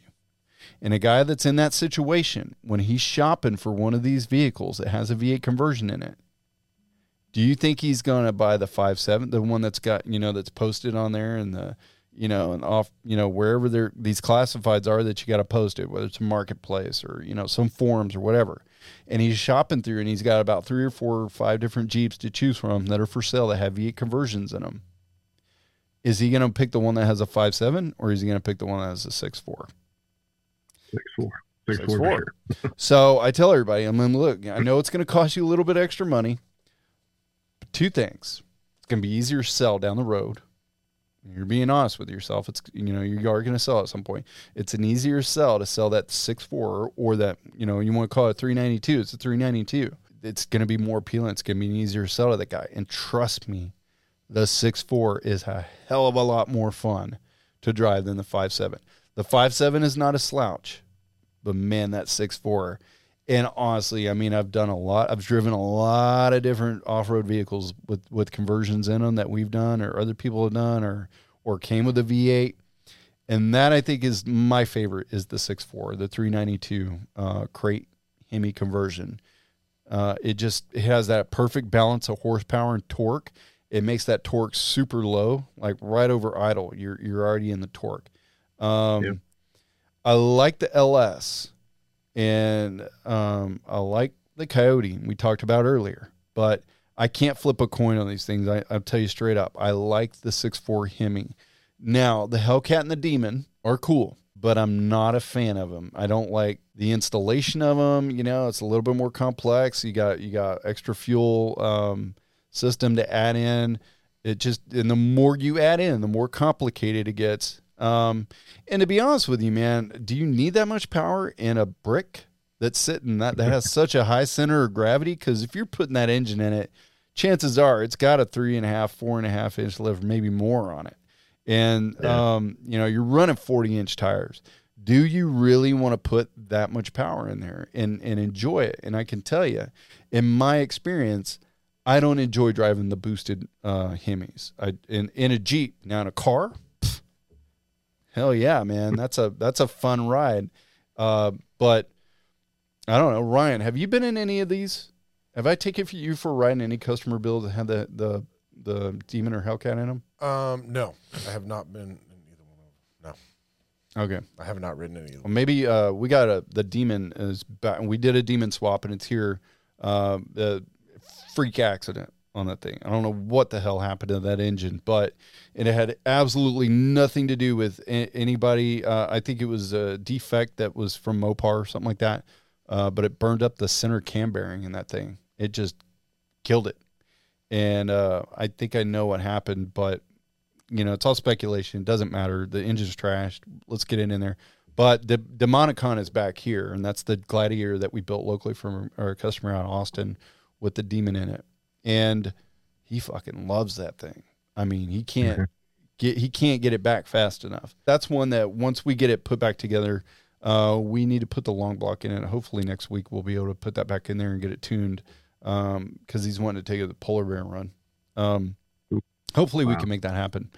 And a guy that's in that situation, when he's shopping for one of these vehicles that has a V eight conversion in it, do you think he's going to buy the five seven, the one that's got, you know, that's posted on there and the, you know, and off, you know, wherever they're, these classifieds are that you got to post it, whether it's a marketplace or, you know, some forums or whatever. And he's shopping through and he's got about three or four or five different Jeeps to choose from that are for sale that have V eight conversions in them. Is he going to pick the one that has a five seven or is he going to pick the one that has a six four? six four. six four. six four. So I tell everybody, I'm mean, look, I know it's going to cost you a little bit extra money. But two things. It's going to be easier to sell down the road. You're being honest with yourself. It's, you know, you are going to sell at some point. It's an easier sell to sell that six four or that, you know, you want to call it three ninety-two. It's a three ninety-two. It's going to be more appealing. It's going to be an easier sell to that guy. And trust me, the six four is a hell of a lot more fun to drive than the five seven. The five seven is not a slouch, but man, that six four. And honestly, I mean, I've done a lot. I've driven a lot of different off-road vehicles with, with conversions in them that we've done or other people have done or or came with a V eight. And that, I think, is my favorite is the six four, the three ninety-two uh, crate Hemi conversion. Uh, it just it has that perfect balance of horsepower and torque. It makes that torque super low, like right over idle. You're, you're already in the torque. Um, yeah. I like the L S. And um, I like the Coyote we talked about earlier, but I can't flip a coin on these things. I, I'll tell you straight up. I like the six four Hemi. Now, the Hellcat and the Demon are cool, but I'm not a fan of them. I don't like the installation of them. You know, it's a little bit more complex. You got you got extra fuel um, system to add in. It just, and the more you add in, the more complicated it gets. Um, and to be honest with you, man, do you need that much power in a brick that's sitting that, that has such a high center of gravity? Cause if you're putting that engine in it, chances are it's got a three and a half, four and a half inch lift, maybe more on it. And, yeah. um, you know, you're running forty inch tires. Do you really want to put that much power in there and, and enjoy it? And I can tell you in my experience, I don't enjoy driving the boosted, uh, Hemis I, in, in a Jeep. Now in a car, hell yeah, man. That's a that's a fun ride. Uh, but I don't know. Ryan, have you been in any of these? Have I taken for you for riding any customer builds that had the, the the Demon or Hellcat in them? Um, no. I have not been in either one of them. No. Okay. I have not ridden any of them. Well, maybe uh, we got a the Demon is back. We did a Demon swap, and it's here. Uh, the freak accident on that thing. I don't know what the hell happened to that engine, but it had absolutely nothing to do with a- anybody. Uh, I think it was a defect that was from Mopar or something like that. Uh, but it burned up the center cam bearing in that thing. It just killed it. And uh, I think I know what happened, but you know, it's all speculation. It doesn't matter. The engine's trashed. Let's get it in there. But the Demonicon is back here. And that's the Gladiator that we built locally from our customer out of Austin with the Demon in it. And he fucking loves that thing. I mean, he can't get he can't get it back fast enough. That's one that once we get it put back together, uh, we need to put the long block in it. Hopefully next week we'll be able to put that back in there and get it tuned because um, he's wanting to take it the polar bear run. Um, hopefully wow. we can make that happen.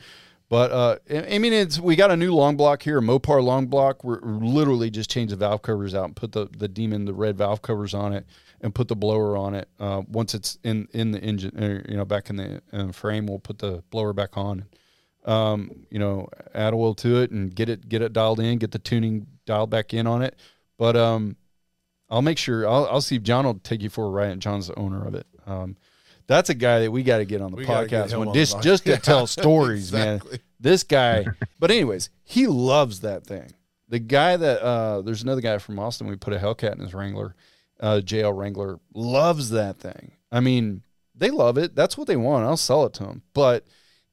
But, uh, I mean, it's we got a new long block here, a Mopar long block. We're, we're literally just changed the valve covers out and put the, the Demon, the red valve covers on it and put the blower on it. Uh, once it's in, in the engine, or, you know, back in the uh, frame, we'll put the blower back on, um, you know, add oil to it and get it, get it dialed in, get the tuning dialed back in on it. But, um, I'll make sure I'll, I'll see if John will take you for a ride. And John's the owner of it. Um, That's a guy that we got to get on the we podcast one, on just, the just to yeah, tell stories, exactly. man. This guy, but anyways, he loves that thing. The guy that, uh, there's another guy from Austin. We put a Hellcat in his Wrangler, uh, J L Wrangler loves that thing. I mean, they love it. That's what they want. I'll sell it to them. But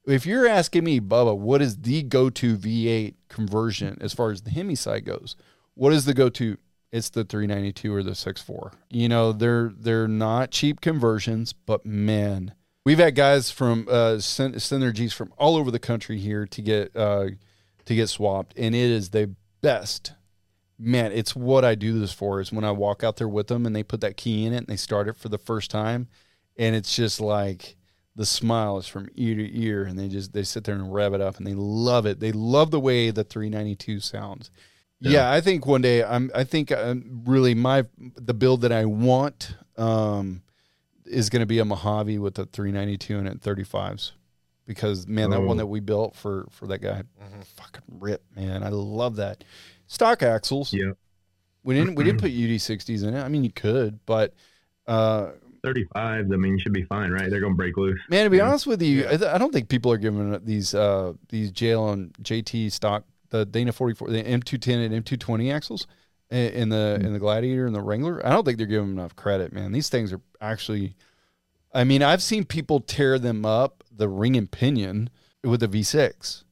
if you're asking me, Bubba, what is the go-to V eight conversion as far as the Hemi side goes? What is the go-to? It's the three ninety-two or the six four. You know, they're they're not cheap conversions, but man, we've had guys from uh, send, send their Jeeps from all over the country here to get uh, to get swapped, and it is the best. Man, it's what I do this for, is when I walk out there with them and they put that key in it and they start it for the first time, and it's just like the smile is from ear to ear, and they just they sit there and rev it up, and they love it. They love the way the three ninety-two sounds. Yeah, yeah I think one day I'm I think I'm really my the build that I want um, is going to be a Mojave with a three ninety-two and at thirty-fives. Because, man, that oh. one that we built for, for that guy, mm-hmm. fucking rip, man. I love that. Stock axles. Yeah. We didn't we didn't put U D sixties in it. I mean, you could, but... Uh, thirty-fives, I mean, you should be fine, right? They're going to break loose. Man, to be yeah. honest with you, yeah. I, th- I don't think people are giving these uh, these J L and J T stock, the Dana forty-four, the M two ten and M two twenty axles in the, mm-hmm. in the Gladiator and the Wrangler. I don't think they're giving them enough credit, man. These things are actually... I mean, I've seen people tear them up, the ring and pinion, with a V six,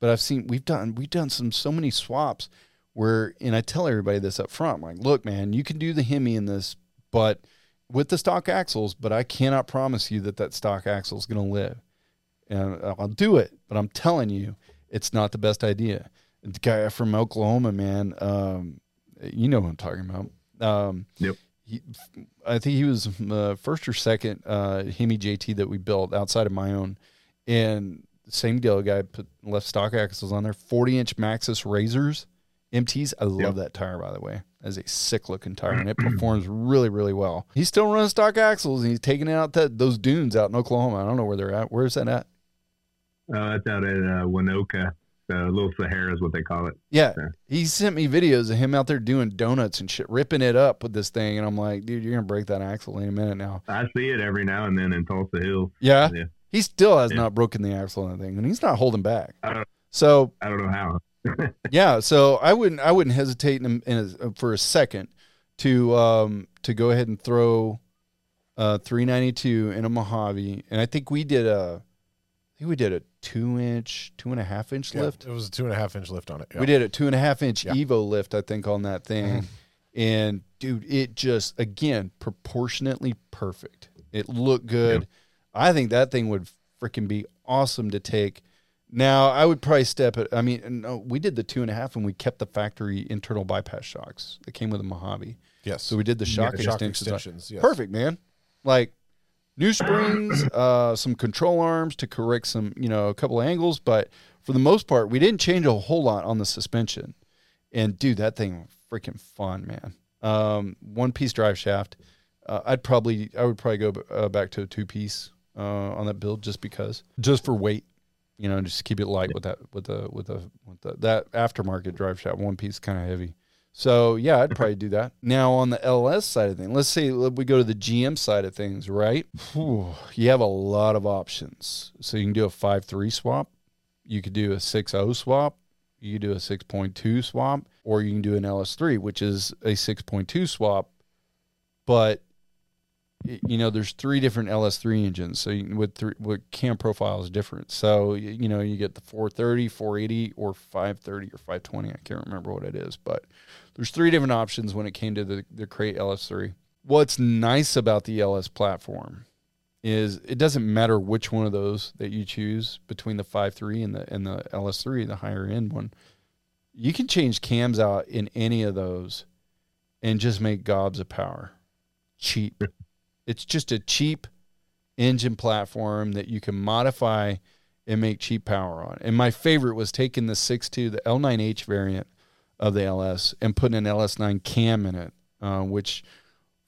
but I've seen we've done we've done some so many swaps where, and I tell everybody this up front, I'm like, look, man, you can do the Hemi in this, but with the stock axles, but I cannot promise you that that stock axle is going to live. And I'll do it, but I'm telling you, it's not the best idea. The guy from Oklahoma, man, um, you know what I'm talking about. Um, yep. I think he was uh, first or second uh, Hemi J T that we built outside of my own, and same deal. Guy put left stock axles on there, forty inch Maxxis Razors M Ts. I love yep. that tire, by the way. That's a sick looking tire, and it performs really, really well. He's still running stock axles, and he's taking out that those dunes out in Oklahoma. I don't know where they're at. Where's that at? Uh, it's out at uh, Winoka. Uh, Little Sahara is what they call it. Yeah. So. He sent me videos of him out there doing donuts and shit, ripping it up with this thing. And I'm like, dude, you're going to break that axle any minute now. I see it every now and then in Tulsa Hills. Yeah. yeah. He still has yeah. not broken the axle on the thing, and he's not holding back. I don't, so I don't know how. yeah. So I wouldn't, I wouldn't hesitate in, in a, for a second to, um, to go ahead and throw a three ninety-two in a Mojave. And I think we did a, I think we did a, two inch, two and a half inch yeah, lift. It was a two and a half inch lift on it. Yeah. We did a two and a half inch yeah. Evo lift, I think, on that thing. Mm. And dude, it just, again, proportionately perfect. It looked good. Yeah. I think that thing would freaking be awesome to take. Now I would probably step it. I mean, no, we did the two and a half and we kept the factory internal bypass shocks that came with a Mojave. Yes. So we did the shock, yeah, the shock extensions. extensions yes. Perfect, man. Like, new springs, uh, some control arms to correct some, you know, a couple of angles. But for the most part, we didn't change a whole lot on the suspension. And, dude, that thing was freaking fun, man. Um, one-piece drive shaft. Uh, I'd probably, I would probably go uh, back to a two-piece uh, on that build just because. Just for weight, you know, just keep it light with that, with the, with the, with the, that aftermarket drive shaft. One-piece kind of heavy. So, yeah, I'd probably do that. Now, on the L S side of things, let's say we go to the G M side of things, right? Whew, you have a lot of options. So you can do a five three swap. You could do a six oh swap. You could do a six point two swap. Or you can do an L S three, which is a six point two swap. But, you know, there's three different L S three engines. So you, with, three, with cam profile is different. So, you know, you get the four thirty, four eighty, or five thirty, or five twenty. I can't remember what it is, but... There's three different options when it came to the, the crate L S three. What's nice about the L S platform is it doesn't matter which one of those that you choose between the five three and the and the L S three, the higher end one. You can change cams out in any of those and just make gobs of power. Cheap. It's just a cheap engine platform that you can modify and make cheap power on. And my favorite was taking the six two, the L nine H variant of the L S and putting an L S nine cam in it, uh, which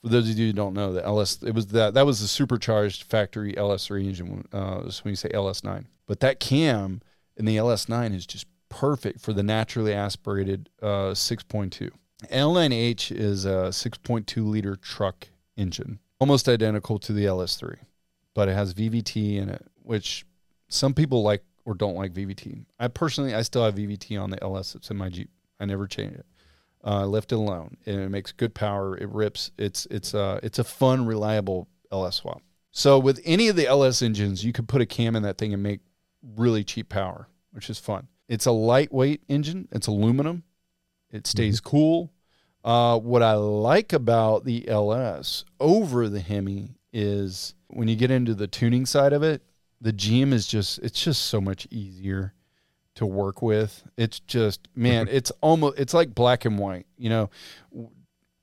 for those of you who don't know, the L S, it was that, that was the supercharged factory L S three engine. Uh, so when you say L S nine, but that cam in the L S nine is just perfect for the naturally aspirated uh, six point two. L nine H is a six point two liter truck engine, almost identical to the L S three, but it has V V T in it, which some people like or don't like V V T. I personally, I still have V V T on the L S that's in my Jeep. I never changed it. I uh, left it alone, and it makes good power. It rips. It's it's a uh, it's a fun, reliable L S swap. So with any of the L S engines, you could put a cam in that thing and make really cheap power, which is fun. It's a lightweight engine. It's aluminum. It stays mm-hmm. cool. Uh, what I like about the L S over the Hemi is when you get into the tuning side of it, the G M is just it's just so much easier. to work with. It's just, man, it's almost, it's like black and white, you know?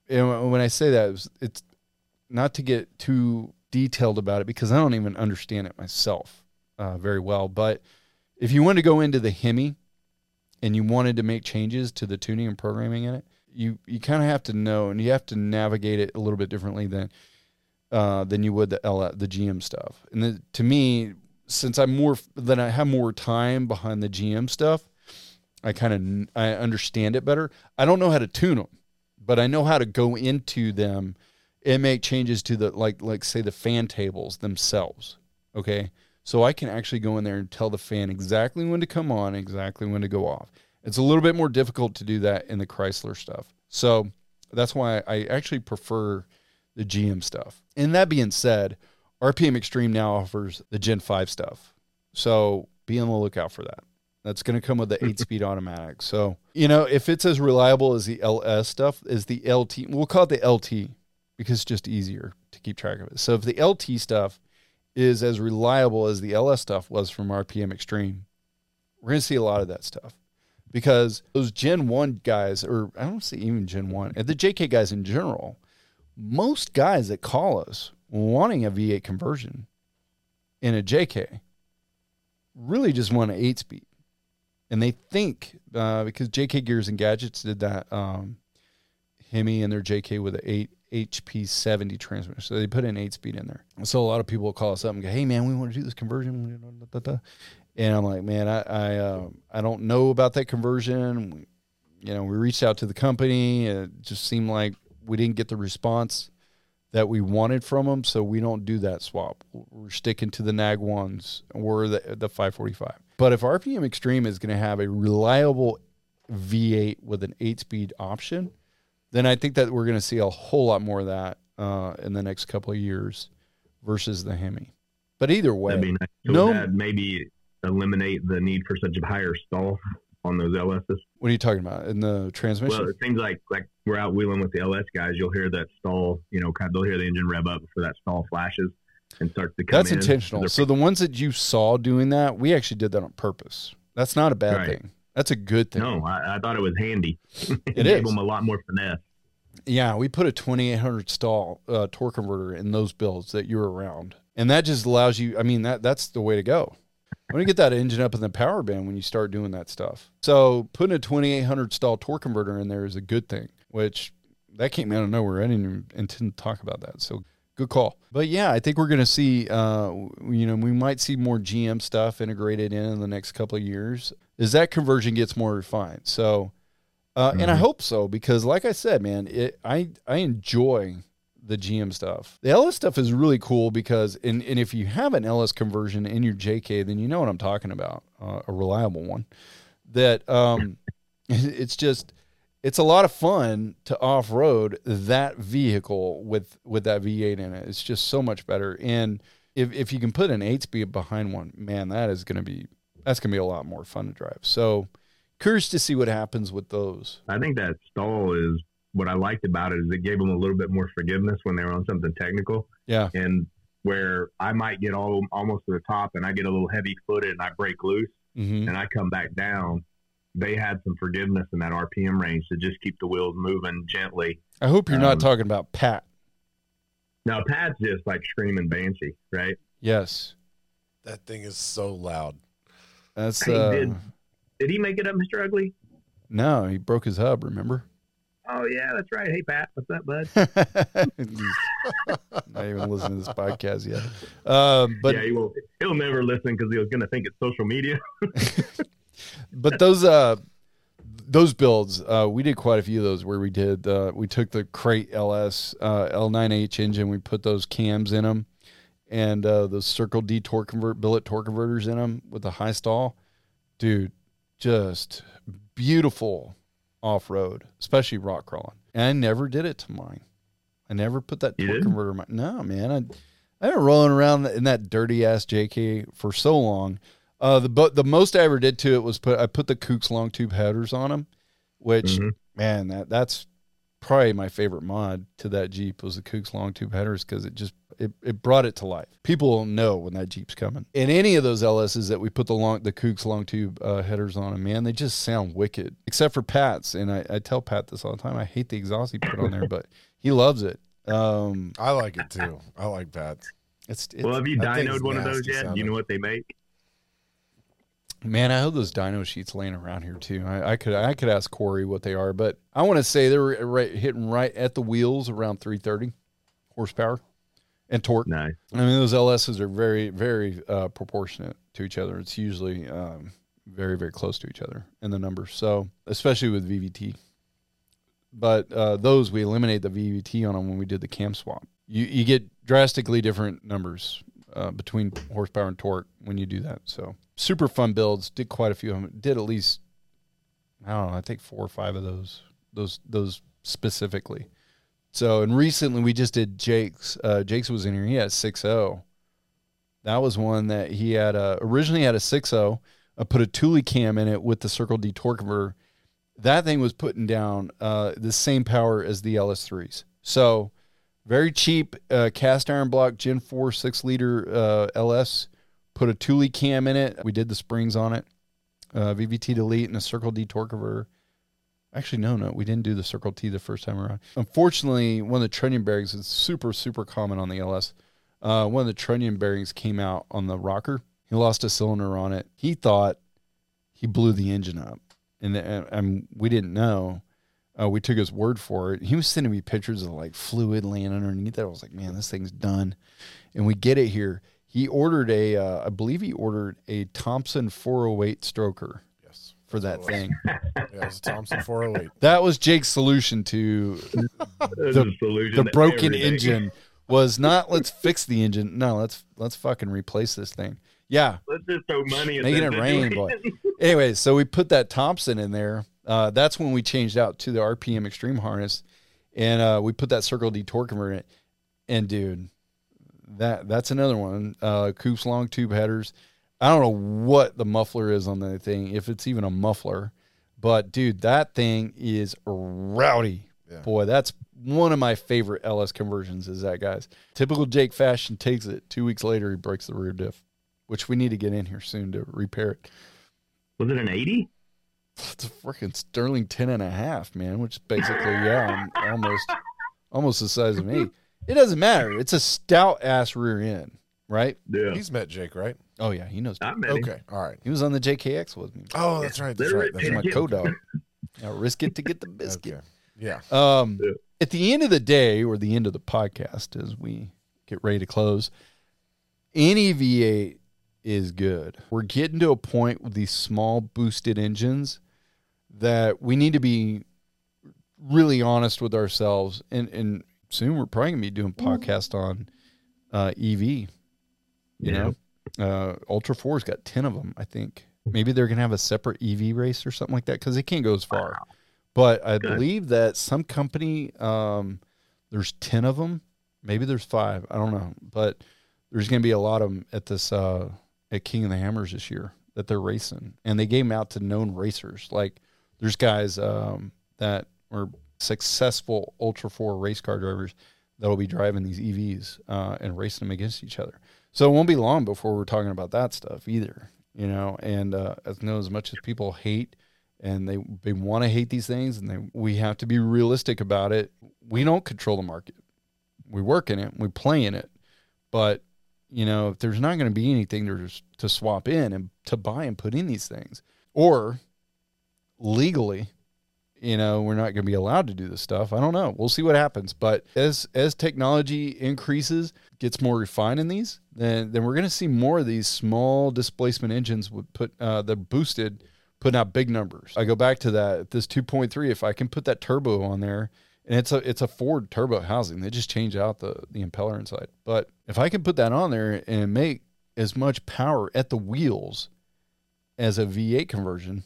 And when I say that, it's not to get too detailed about it because I don't even understand it myself uh, very well. But if you wanted to go into the Hemi and you wanted to make changes to the tuning and programming in it, you, you kind of have to know, and you have to navigate it a little bit differently than uh, than you would the L S, the G M stuff. And the, to me, since I'm more, then I have more time behind the G M stuff, I kind of, I understand it better. I don't know how to tune them, but I know how to go into them and make changes to the, like, like say the fan tables themselves. Okay. So I can actually go in there and tell the fan exactly when to come on, exactly when to go off. It's a little bit more difficult to do that in the Chrysler stuff. So that's why I actually prefer the G M stuff. And that being said, R P M Extreme now offers the Gen five stuff. So be on the lookout for that. That's going to come with the eight-speed automatic. So, you know, if it's as reliable as the L S stuff, as the L T, we'll call it the L T because it's just easier to keep track of it. So if the L T stuff is as reliable as the L S stuff was from R P M Extreme, we're going to see a lot of that stuff. Because those Gen one guys, or I don't see even Gen one, and the J K guys in general, most guys that call us wanting a V eight conversion in a J K really just want an eight-speed. And they think, uh, because J K Gears and Gadgets did that, um, Hemi and their J K with an eight H P seventy transmission. So they put an eight-speed in there. And so a lot of people will call us up and go, hey, man, we want to do this conversion. And I'm like, man, I I, uh, I don't know about that conversion. We, you know, we reached out to the company. It just seemed like we didn't get the response that we wanted from them, so we don't do that swap. We're sticking to the N A G ones or the, the five forty-five. But if R P M Extreme is going to have a reliable V eight with an eight-speed option, then I think that we're going to see a whole lot more of that uh, in the next couple of years versus the Hemi. But either way, that'd be nice. no, that maybe eliminate the need for such a higher stall on those L Ss. What are you talking about in the transmission? Well, it seems like like we're out wheeling with the L S guys. You'll hear that stall. You know, they'll hear the engine rev up before that stall flashes and starts to come. That's in. intentional. So the ones that you saw doing that, we actually did that on purpose. That's not a bad right. thing. That's a good thing. No, I, I thought it was handy. It, it gave is. them a lot more finesse. Yeah, we put a twenty-eight hundred stall uh, torque converter in those builds that you're around, and that just allows you. I mean, that that's the way to go. I'm going to get that engine up in the power band when you start doing that stuff. So putting a twenty-eight hundred stall torque converter in there is a good thing, which that came out of nowhere. I didn't even intend to talk about that. So good call. But yeah, I think we're going to see, uh, you know, we might see more G M stuff integrated in in the next couple of years as that conversion gets more refined. So, uh, mm-hmm. and I hope so, because like I said, man, it, I, I enjoy the G M stuff. The L S stuff is really cool because, and, and if you have an L S conversion in your J K, then you know what I'm talking about, uh, a reliable one. That um, it's just, it's a lot of fun to off-road that vehicle with with that V eight in it. It's just so much better. And if if you can put an eight-speed behind one, man, that is going to be, that's going to be a lot more fun to drive. So curious to see what happens with those. I think that stall is, what I liked about it is it gave them a little bit more forgiveness when they were on something technical. Yeah. And where I might get all almost to the top and I get a little heavy footed and I break loose mm-hmm. and I come back down, they had some forgiveness in that R P M range to just keep the wheels moving gently. I hope you're um, not talking about Pat. No, Pat's just like screaming banshee, right? Yes. That thing is so loud. That's hey, uh, did, did he make it up, Mister Ugly? No, he broke his hub. Remember? Oh, yeah, that's right. Hey, Pat, what's up, bud? Not even listening to this podcast yet. Um, but yeah, he will, he'll never listen because he was going to think it's social media. But those uh, those builds, uh, we did quite a few of those where we did. Uh, we took the crate L S uh, L nine H engine. We put those cams in them and uh, those Circle D torque convert, billet torque converters in them with the high stall. Dude, just beautiful off-road, especially rock crawling. And I never did it to mine. I never put that torque converter in mine. No, man. I I've been rolling around in that dirty-ass J K for so long. Uh, the but the most I ever did to it was put I put the Kooks long tube headers on them, which, mm-hmm. man, that that's probably my favorite mod to that Jeep was the Kooks long tube headers, because it just it, it brought it to life. People will know when that Jeep's coming. In any of those L S's that we put the long the Kooks long tube uh, headers on, and man, they just sound wicked. Except for Pat's, and I, I tell Pat this all the time. I hate the exhaust he put on there, but he loves it. Um, I like it too. I like Pat's. It's, it's, well, have you dynoed one of those yet? Sounding. You know what they make? Man, I have those dyno sheets laying around here too. I, I could I could ask Corey what they are, but I want to say they're right, hitting right at the wheels around three thirty horsepower and torque. Nice. I mean, those L S's are very, very uh, proportionate to each other. It's usually um, very, very close to each other in the numbers, so especially with V V T. But uh, those, we eliminate the V V T on them when we did the cam swap. You, you get drastically different numbers uh, between horsepower and torque when you do that. So super fun builds. Did quite a few of them. Did at least, I don't know, I think four or five of those, those, those specifically. So, and recently we just did Jake's. Uh, Jake's was in here. He had six point oh. That was one that he had, a, originally had a six point oh. I put a Thule cam in it with the Circle D torque converter. That thing was putting down uh, the same power as the L S threes. So, very cheap uh, cast iron block Gen four six liter uh, L S. Put a Thule cam in it. We did the springs on it. Uh, V V T delete and a Circle D torque converter. Actually, no, no. We didn't do the Circle T the first time around. Unfortunately, one of the trunnion bearings is super, super common on the L S. Uh, one of the trunnion bearings came out on the rocker. He lost a cylinder on it. He thought he blew the engine up. And, and, and we didn't know. Uh, we took his word for it. He was sending me pictures of like fluid laying underneath that. I was like, man, this thing's done. And we get it here. He ordered a, uh, I believe he ordered a Thompson four oh eight stroker. Yes, for that thing. Yeah, it was a Thompson four oh eight. That was Jake's solution to the, solution the broken everything. Engine. Was not let's fix the engine. No, let's let's fucking replace this thing. Yeah, let's just throw money at making it rain, boy. Anyway, so we put that Thompson in there. Uh, that's when we changed out to the R P M Extreme harness, and uh, we put that Circle D torque converter in it. And dude, that that's another one. Uh, Koops long tube headers. I don't know what the muffler is on the thing, if it's even a muffler, but dude, that thing is rowdy. Yeah. Boy, that's one of my favorite L S conversions. Is that guy's typical Jake fashion? Takes it two weeks later, he breaks the rear diff, which we need to get in here soon to repair it. Was it an eighty? It's a freaking Sterling ten and a half, man, which is basically, yeah, I'm almost, almost the size of me. It doesn't matter. It's a stout ass rear end, right? Yeah. He's met Jake, right? Oh yeah, he knows. I met okay, him. All right. He was on the J K X with me. Oh, that's right. That's right. That's my co-dog. Now risk it to get the biscuit. Okay. Yeah. Um. Yeah. At the end of the day, or the end of the podcast, as we get ready to close, any V eight is good. We're getting to a point with these small boosted engines that we need to be really honest with ourselves, and and soon we're probably gonna be doing podcasts on uh E V. You yeah. know, uh Ultra Four's got ten of them, I think. Maybe they're gonna have a separate E V race or something like that, because they can't go as far. Wow. But I good. Believe that some company, um there's ten of them, maybe there's five, I don't know, but there's gonna be a lot of them at this uh at King of the Hammers this year that they're racing, and they gave them out to known racers. Like there's guys um, that were successful Ultra four race car drivers that'll be driving these E Vs uh, and racing them against each other. So it won't be long before we're talking about that stuff either, you know. And uh, as know as much as people hate, and they they want to hate these things, and they we have to be realistic about it. We don't control the market. We work in it. We play in it, but you know, if there's not going to be anything to, to swap in and to buy and put in these things, or legally, you know, we're not going to be allowed to do this stuff. I don't know. We'll see what happens. But as as technology increases, gets more refined in these, then then we're going to see more of these small displacement engines would put uh, the boosted, putting out big numbers. I go back to that this two point three. If I can put that turbo on there. And it's a it's a Ford turbo housing. They just change out the, the impeller inside. But if I could put that on there and make as much power at the wheels as a V eight conversion,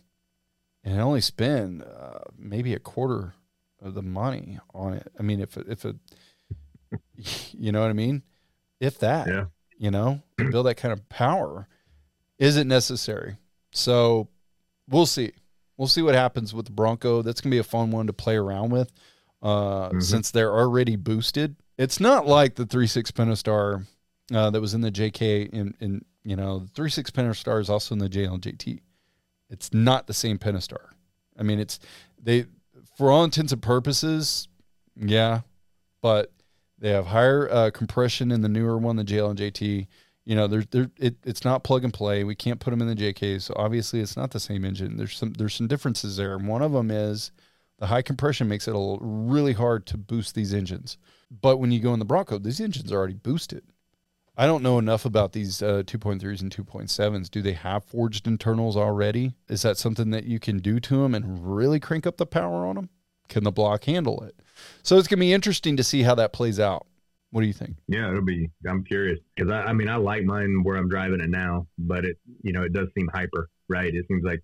and only spend uh, maybe a quarter of the money on it. I mean, if if a, you know what I mean, if that, yeah. You know, to build that kind of power isn't necessary. So we'll see. We'll see what happens with the Bronco. That's gonna be a fun one to play around with. uh, mm-hmm. since they're already boosted. It's not like the three point six Pentastar uh, that was in the J K, in, in you know, the three point six Pentastar is also in the J L J T. It's not the same Pentastar. I mean, it's, they, for all intents and purposes, yeah, but they have higher uh, compression in the newer one, the J L J T. You know, there's there it, it's not plug and play. We can't put them in the J K, so obviously it's not the same engine. There's some there's some differences there, and one of them is the high compression makes it a little, really hard to boost these engines. But when you go in the Bronco, these engines are already boosted. I don't know enough about these uh, two point threes and two point sevens. Do they have forged internals already? Is that something that you can do to them and really crank up the power on them? Can the block handle it? So it's going to be interesting to see how that plays out. What do you think? Yeah, it'll be, I'm curious. Because, I, I mean, I like mine where I'm driving it now, but it, you know, it does seem hyper, right? It seems like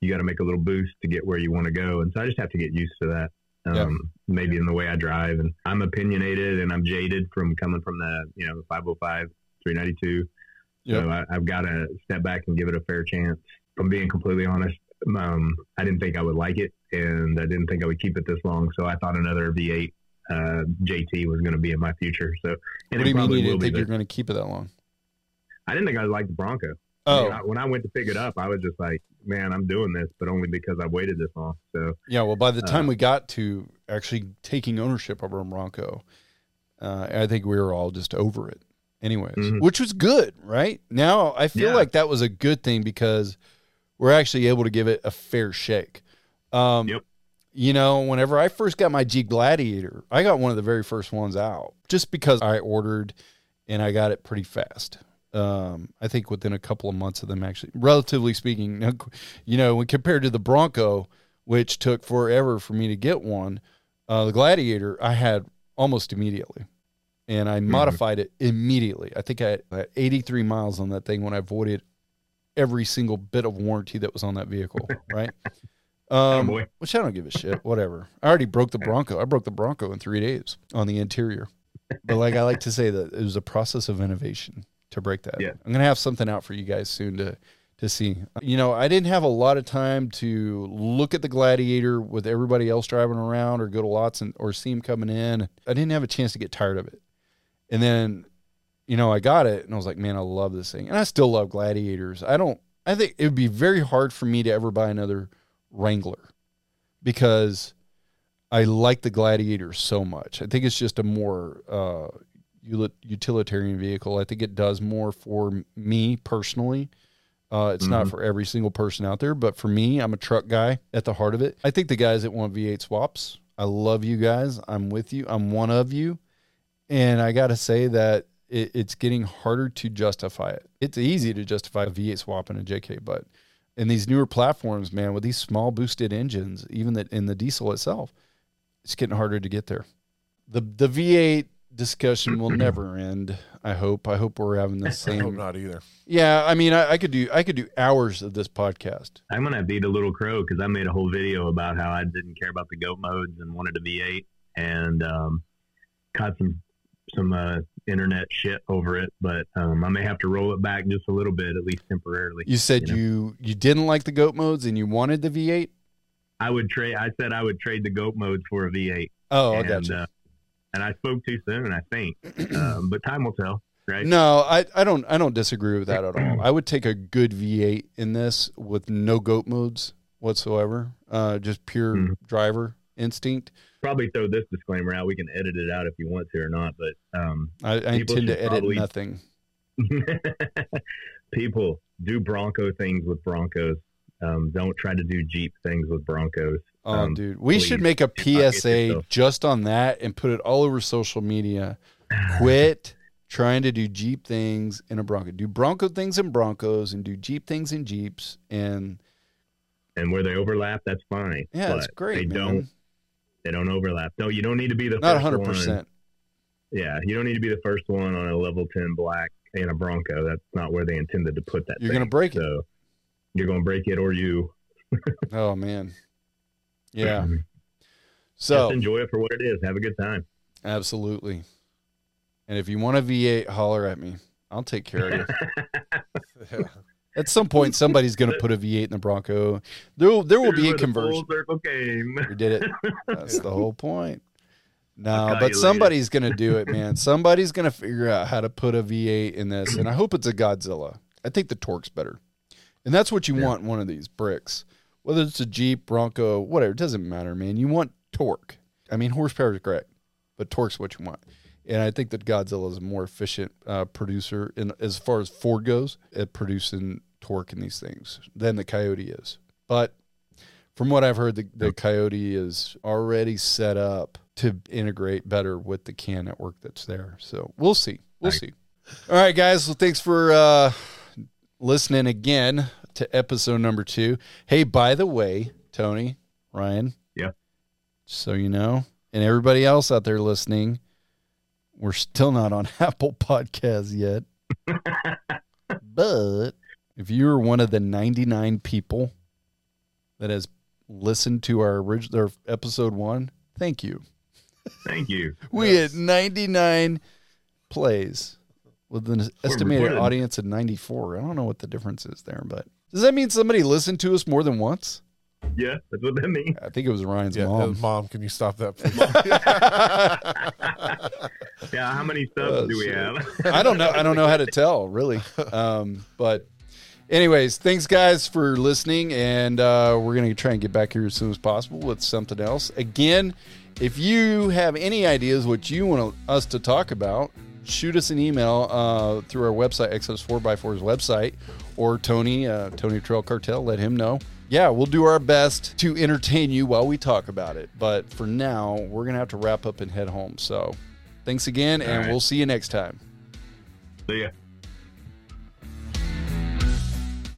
you got to make a little boost to get where you want to go. And so I just have to get used to that. Um, yeah. Maybe yeah. in the way I drive, and I'm opinionated and I'm jaded from coming from the, you know, five oh five, three ninety-two. Yeah. So I, I've got to step back and give it a fair chance. If I'm being completely honest, um, I didn't think I would like it, and I didn't think I would keep it this long. So I thought another V eight uh, J T was going to be in my future. So, and what do you mean you didn't think you're going to keep it that long? I didn't think I liked the Bronco. Oh, when I, when I went to pick it up, I was just like, man, I'm doing this, but only because I've waited this long. So yeah, well, by the time uh, we got to actually taking ownership of our Bronco, uh, I think we were all just over it anyways, mm-hmm. which was good, right? Now I feel yeah. like that was a good thing because we're actually able to give it a fair shake. Um, yep. You know, whenever I first got my Jeep Gladiator, I got one of the very first ones out just because I ordered and I got it pretty fast. Um, I think within a couple of months of them actually, relatively speaking, you know, when compared to the Bronco, which took forever for me to get one, uh, the Gladiator I had almost immediately, and I mm-hmm. modified it immediately. I think I had, I had eighty-three miles on that thing when I voided every single bit of warranty that was on that vehicle. Right. Um, oh, which I don't give a shit, whatever. I already broke the Bronco. I broke the Bronco in three days on the interior. But like, I like to say that it was a process of innovation. To break that. Yeah. I'm going to have something out for you guys soon to, to see. You know, I didn't have a lot of time to look at the Gladiator with everybody else driving around or go to lots and, or see them coming in. I didn't have a chance to get tired of it. And then, you know, I got it and I was like, man, I love this thing. And I still love Gladiators. I don't, I think it would be very hard for me to ever buy another Wrangler because I like the Gladiator so much. I think it's just a more, uh, utilitarian vehicle. I think it does more for me personally. Uh, it's mm-hmm. not for every single person out there, but for me, I'm a truck guy at the heart of it. I think the guys that want V eight swaps, I love you guys. I'm with you. I'm one of you. And I got to say that it, it's getting harder to justify it. It's easy to justify a V eight swap in a J K, but in these newer platforms, man, with these small boosted engines, even that in the diesel itself, it's getting harder to get there. The, the V eight discussion will never end. I hope. I hope we're having the same. I hope not either. Yeah, I mean, I, I could do. I could do hours of this podcast. I'm gonna beat a little crow because I made a whole video about how I didn't care about the goat modes and wanted a V eight, and um, caught some some uh, internet shit over it. But um, I may have to roll it back just a little bit, at least temporarily. You said you know? you, you didn't like the goat modes and you wanted the V eight. I would trade. I said I would trade the goat modes for a V eight. Oh, and, I got you. Uh, And I spoke too soon, I think. Um, but time will tell, right? No, I, I don't I don't disagree with that at all. I would take a good V eight in this with no goat modes whatsoever, uh, just pure mm-hmm. driver instinct. Probably throw this disclaimer out. We can edit it out if you want to or not. But um, I, I intend to edit probably... nothing. People, do Bronco things with Broncos. Um, don't try to do Jeep things with Broncos. Oh, um, dude, we please. should make a P S A just on that and put it all over social media. Quit trying to do Jeep things in a Bronco. Do Bronco things in Broncos and do Jeep things in Jeeps. And and where they overlap, that's fine. Yeah, but that's great. They man. don't They don't overlap. No, you don't need to be the Not first one. Not one hundred percent. Yeah, you don't need to be the first one on a level ten black in a Bronco. That's not where they intended to put that You're going to break so it. You're going to break it or you. Oh, man. Yeah. So just enjoy it for what it is. Have a good time. Absolutely. And if you want a V eight, holler at me. I'll take care of you. At some point, somebody's going to put a V eight in the Bronco. There will, there will be a conversion. Full circle game. You did it. That's the whole point. No, but somebody's going to do it, man. Somebody's going to figure out how to put a V eight in this, and I hope it's a Godzilla. I think the torque's better. And that's what you yeah. want in one of these bricks. Whether it's a Jeep, Bronco, whatever, it doesn't matter, man. You want torque. I mean, horsepower is great, but torque's what you want. And I think that Godzilla is a more efficient uh, producer, in, as far as Ford goes, at producing torque in these things than the Coyote is. But from what I've heard, the, the Coyote is already set up to integrate better with the CAN network that's there. So we'll see. We'll see. All right, guys. Well, thanks for uh, listening again to episode number two. Hey, by the way, Tony, Ryan. Yeah. So you know, and everybody else out there listening, we're still not on Apple Podcasts yet. But if you are one of the ninety-nine people that has listened to our original episode one, thank you. Thank you. We yes. had ninety-nine plays with an estimated audience of ninety-four. I don't know what the difference is there, but does that mean somebody listened to us more than once? Yeah, that's what that means. I think it was Ryan's yeah, mom. Mom, can you stop that? Mom? Yeah, how many subs uh, do we sure. have? I don't know. I don't know how to tell, really. Um, but anyways, thanks, guys, for listening, and uh, we're going to try and get back here as soon as possible with something else. Again, if you have any ideas what you want us to talk about, shoot us an email uh, through our website, Exodus four by four's website, or Tony, uh, Tony Trail Cartel, let him know. Yeah, we'll do our best to entertain you while we talk about it. But for now, we're going to have to wrap up and head home. So thanks again, All and right. we'll see you next time. See ya.